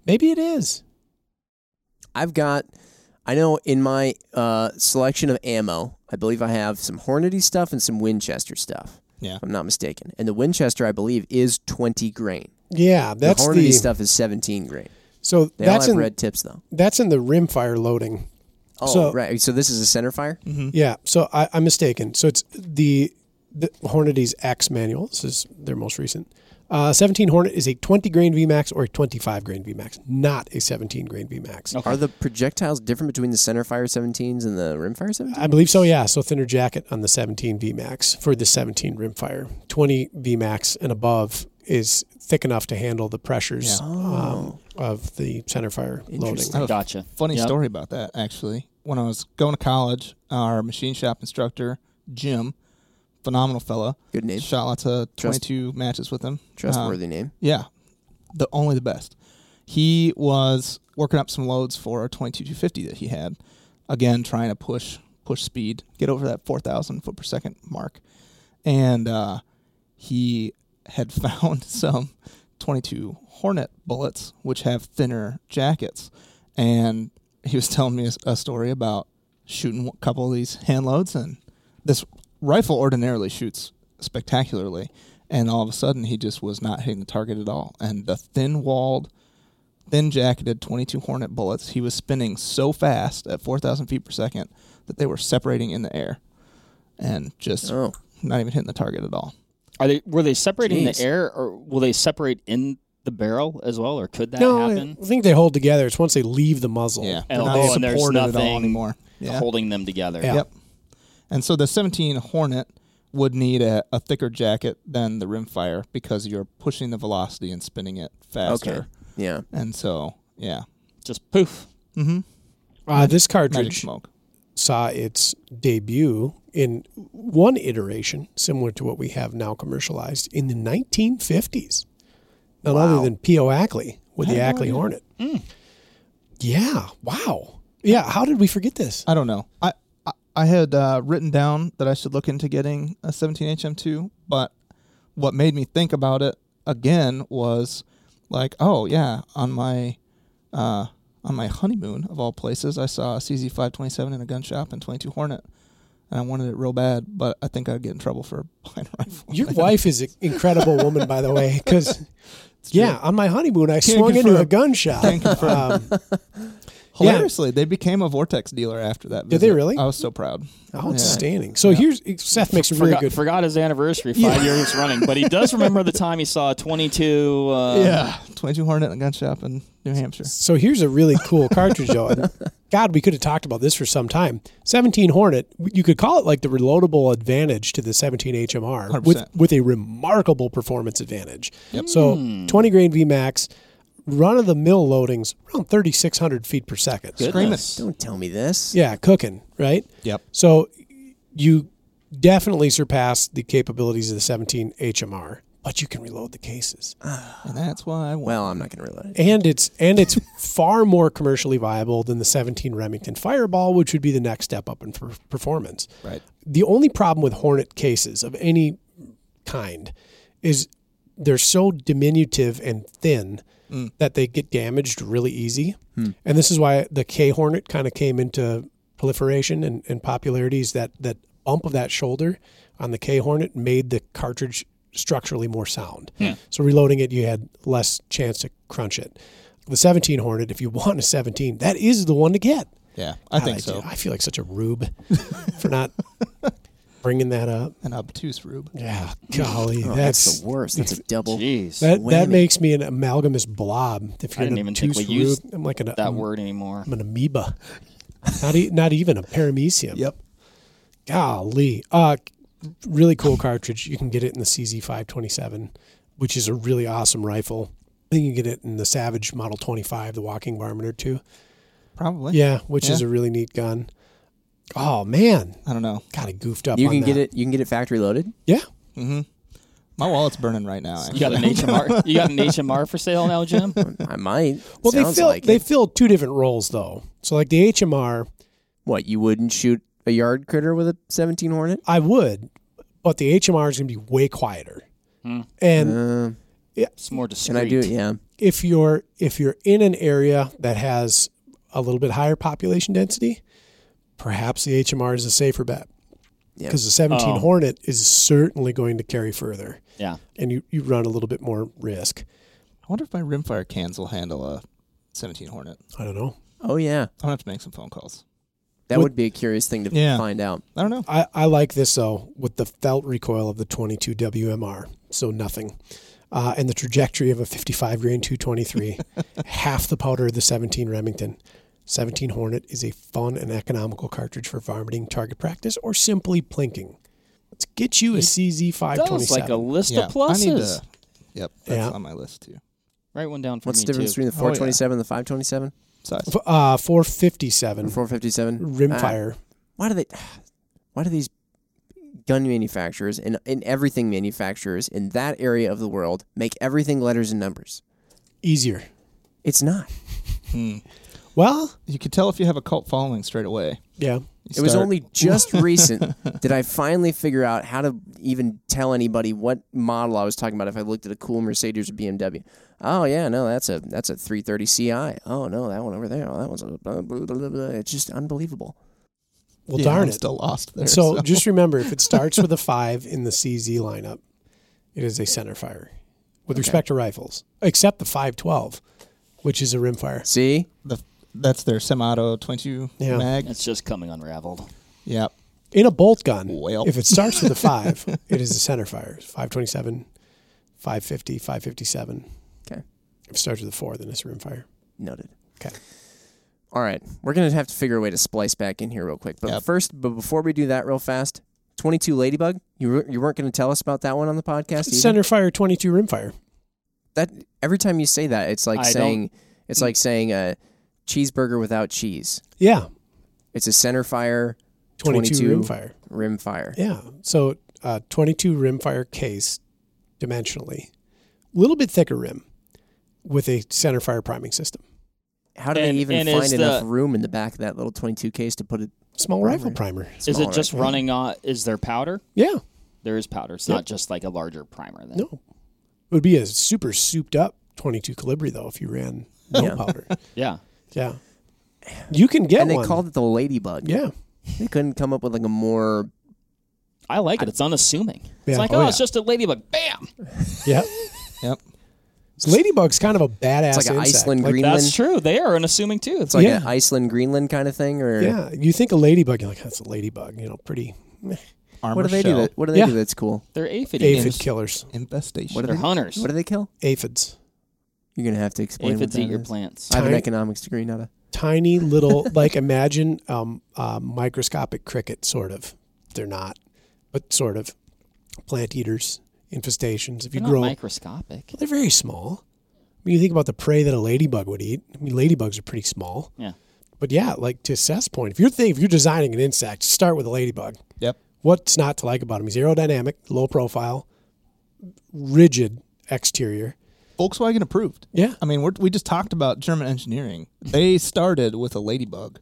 Maybe it is. I've got. I know in my uh, selection of ammo, I believe I have some Hornady stuff and some Winchester stuff. Yeah, if I'm not mistaken. And the Winchester, I believe, is twenty grain. Yeah, that's the Hornady the, stuff is seventeen grain. So they that's all have in, red tips though. That's in the rimfire loading. Oh, so, right. So this is a center fire? Mm-hmm. Yeah. So I, I'm mistaken. So it's the, the Hornady's X manual. This is their most recent. Uh, seventeen Hornet is a twenty grain V MAX or a twenty-five grain V MAX, not a seventeen grain V MAX. Okay. Are the projectiles different between the center fire seventeens and the rimfire seventeens? I believe so, yeah. So thinner jacket on the seventeen V MAX for the seventeen rimfire. twenty V MAX and above is thick enough to handle the pressures yeah. oh. um, of the center fire loading. Gotcha. Funny yep. story about that, actually. When I was going to college, our machine shop instructor, Jim, phenomenal fella. Good name. Shot lots of twenty-two Trust, matches with him. Trustworthy uh, name. Yeah. The only the best. He was working up some loads for a twenty-two two fifty that he had. Again, trying to push push speed, get over that four thousand foot per second mark. And uh, he had found some twenty-two Hornet bullets, which have thinner jackets. And he was telling me a story about shooting a couple of these hand loads, and this rifle ordinarily shoots spectacularly, and all of a sudden he just was not hitting the target at all. And the thin-walled, thin-jacketed twenty-two Hornet bullets, he was spinning so fast at four thousand feet per second that they were separating in the air and just oh. not even hitting the target at all. Are they? Were they separating Jeez. in the air, or will they separate in the barrel as well, or could that no, happen? I think they hold together. It's once they leave the muzzle. Yeah. And, not oh, and there's nothing anymore. Yeah. holding them together. Yeah. Yep. And so the seventeen Hornet would need a, a thicker jacket than the rimfire because you're pushing the velocity and spinning it faster. Okay. Yeah. And so, yeah. Just poof. Mm-hmm. Uh, this cartridge saw its debut in one iteration, similar to what we have now commercialized, in the nineteen fifties. None wow. other than P O Ackley with I the Ackley know. Hornet. Mm. Yeah. Wow. Yeah. How did we forget this? I don't know. I I, I had uh, written down that I should look into getting a seventeen H M two, but what made me think about it again was like, oh yeah, on my uh, on my honeymoon of all places, I saw a C Z five twenty-seven in a gun shop and twenty-two Hornet. And I wanted it real bad, but I think I'd get in trouble for buying a rifle. Your wife is an incredible woman, by the way, because yeah, on my honeymoon I Can't swung confirm. into a gun shop. Um, Hilariously, yeah. They became a Vortex dealer after that visit. Did they really? I was so proud. Outstanding. Yeah. So yeah. here's Seth makes a really forgot, good. Forgot his anniversary five yeah. years running, but he does remember the time he saw a twenty-two. Um, yeah, twenty-two Hornet in a gun shop in New Hampshire. So here's a really cool cartridge, though. God, we could have talked about this for some time. seventeen Hornet, you could call it like the reloadable advantage to the seventeen H M R one hundred percent. with with a remarkable performance advantage. Yep. So mm. twenty grain V max. Run-of-the-mill loadings, around thirty-six hundred feet per second. Goodness. Don't tell me this. Yeah, cooking, right? Yep. So you definitely surpass the capabilities of the seventeen H M R, but you can reload the cases. And that's why I won. Well, I'm not going to reload it. And it's, and it's far more commercially viable than the seventeen Remington Fireball, which would be the next step up in per- performance. Right. The only problem with Hornet cases of any kind is they're so diminutive and thin Mm. that they get damaged really easy. Mm. And this is why the K Hornet kind of came into proliferation and, and popularity is that, that bump of that shoulder on the K Hornet made the cartridge structurally more sound. Yeah. So reloading it, you had less chance to crunch it. The seventeen Hornet, if you want a seventeen, that is the one to get. Yeah, I God, think I so. Do. I feel like such a rube for not... bringing that up. An obtuse rube. Yeah. Golly. Oh, that's, that's the worst. That's a double. Jeez. That, that makes me an amalgamous blob. If you're I didn't an even obtuse think we rube, used I'm like an, that um, word anymore. I'm an amoeba. not, e- not even a paramecium. Yep. Golly. Uh, really cool cartridge. You can get it in the C Z five twenty-seven, which is a really awesome rifle. I think you can get it in the Savage Model twenty-five, the walking barometer too. Probably. Yeah, which yeah. is a really neat gun. Oh man, I don't know. Kind of goofed up. You on can that. get it. You can get it factory loaded. Yeah. Mm-hmm. My wallet's burning right now. Actually. You got an H M R. You got an H M R for sale now, Jim? I might. Well, Sounds they fill like they it. fill two different roles though. So like the H M R, what you wouldn't shoot a yard critter with a seventeen Hornet? I would, but the H M R is going to be way quieter, hmm. and uh, yeah, it's more discreet. Can I do it? Yeah. If you're if you're in an area that has a little bit higher population density. Perhaps the H M R is a safer bet because yep. the seventeen oh. Hornet is certainly going to carry further. Yeah. And you, you run a little bit more risk. I wonder if my rimfire cans will handle a seventeen Hornet. I don't know. Oh, yeah. I'll have to make some phone calls. That would, would be a curious thing to yeah. find out. I don't know. I, I like this, though, with the felt recoil of the twenty-two W M R, so nothing. Uh, and the trajectory of a fifty-five grain two twenty-three, half the powder of the seventeen Remington. seventeen Hornet is a fun and economical cartridge for varminting, target practice, or simply plinking. Let's get you a C Z five twenty-seven. That's like a list yeah, of pluses. I need to, yep, that's yeah. on my list too. Write one down for What's me What's the difference too. between the four twenty-seven oh, yeah. and the five twenty-seven? Size? Uh, four fifty-seven. And four fifty-seven. Rimfire. Uh, why do they? Why do these gun manufacturers and, and everything manufacturers in that area of the world make everything letters and numbers? Easier. It's not. Hmm. Well, you could tell if you have a cult following straight away. Yeah. It was only just recent did I finally figure out how to even tell anybody what model I was talking about if I looked at a cool Mercedes or B M W. Oh, yeah, no, that's a that's a three thirty C I. Oh, no, that one over there. Oh, that one's a blah, blah, blah, blah. It's just unbelievable. Well, yeah, darn it. I'm still lost there. So, so just remember, if it starts with a five in the C Z lineup, it is a centerfire with okay. respect to rifles, except the five twelve, which is a rimfire. See? The That's their semi-auto twenty-two yeah. mag. It's just coming unraveled. Yep. In a bolt gun, well. if it starts with a five, it is a center fire. five twenty-seven, five fifty, five fifty-seven. Okay. If it starts with a four, then it's a rim fire. Noted. Okay. All right. We're going to have to figure a way to splice back in here real quick. But yep. first, but before we do that real fast, twenty-two Ladybug, you, re- you weren't going to tell us about that one on the podcast either? Center fire, twenty-two rim fire. That, every time you say that, it's like I saying, it's like saying, uh, cheeseburger without cheese. Yeah. It's a center fire, twenty-two, twenty-two rim fire. Rim fire. Yeah. So uh, twenty-two rim fire case dimensionally. A little bit thicker rim with a center fire priming system. How do and, they even find enough the, room in the back of that little twenty-two case to put a small primer. rifle primer? Small is it just rifle. running on, is there powder? Yeah. There is powder. It's yep. not just like a larger primer then. No. It would be a super souped up twenty-two Calibri though if you ran no yeah. powder. yeah. Yeah, you can get and one. And they called it the Ladybug. Yeah. They couldn't come up with like a more... I like it. It's unassuming. Yeah. It's like, oh, oh yeah. it's just a Ladybug. Bam! Yep. yep. So Ladybug's kind of a badass. It's like an insect. Iceland like, Greenland. That's true. They are an assuming too. It's like yeah. an Iceland Greenland kind of thing, or yeah. You think a ladybug, you're like, that's a ladybug. You know, pretty. Armor what do they shell. do? That, what do they yeah. do? That's cool. They're aphid aphid killers. Infestation. What are They're they, hunters. What do they kill? Aphids. You're gonna have to explain. Aphids what that eat your is. plants. I have an economics degree, not a tiny little like imagine um, uh, microscopic cricket sort of. They're not, but sort of plant eaters. Infestations. If they're you grow not microscopic, well, they're very small. I mean, you think about the prey that a ladybug would eat. I mean, ladybugs are pretty small. Yeah, but yeah, like to Seth's point, if you're thinking, if you're designing an insect, start with a ladybug. Yep. What's not to like about him? He's aerodynamic, low profile, rigid exterior. Volkswagen approved. Yeah. I mean, we're, we just talked about German engineering. They started with a ladybug.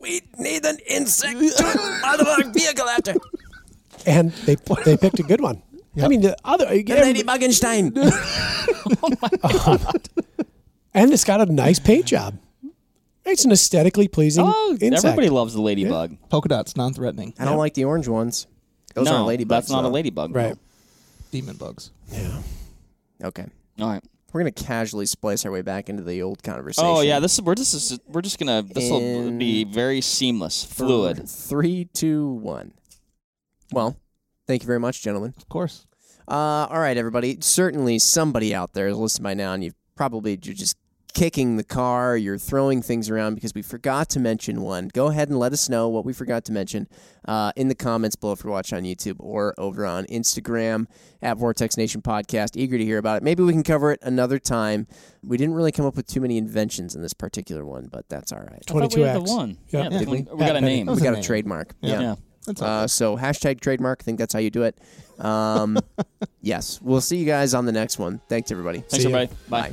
We need an insect to model our vehicle after. And they they picked a good one. Yep. I mean, the other... The Lady Bugenstein. Oh, my God. Um, and it's got a nice paint job. It's an aesthetically pleasing oh, insect. Everybody loves the ladybug. Yeah. Polka dots, non-threatening. I yeah. don't like the orange ones. Those no, aren't ladybugs. that's not though. a ladybug. Right. No. Demon bugs. Yeah. Okay. All right. We're going to casually splice our way back into the old conversation. Oh, yeah. This is We're just, we're just going to... This will be very seamless, fluid. Four, three, two, one. Well... Thank you very much, gentlemen. Of course. Uh, all right, everybody. Certainly somebody out there is listening by now, and you've probably, you're just kicking the car. You're throwing things around because we forgot to mention one. Go ahead and let us know what we forgot to mention uh, in the comments below if you're watching on YouTube or over on Instagram at Vortex Nation Podcast. Eager to hear about it. Maybe we can cover it another time. We didn't really come up with too many inventions in this particular one, but that's all right. twenty-two X. We had the one. Yeah. Yeah, yeah. We, we got a name. We got a, a trademark. Yeah. yeah. yeah. Okay. Uh, so hashtag trademark. I think that's how you do it. Um, yes. We'll see you guys on the next one. Thanks, everybody. Thanks, everybody. Bye. Bye.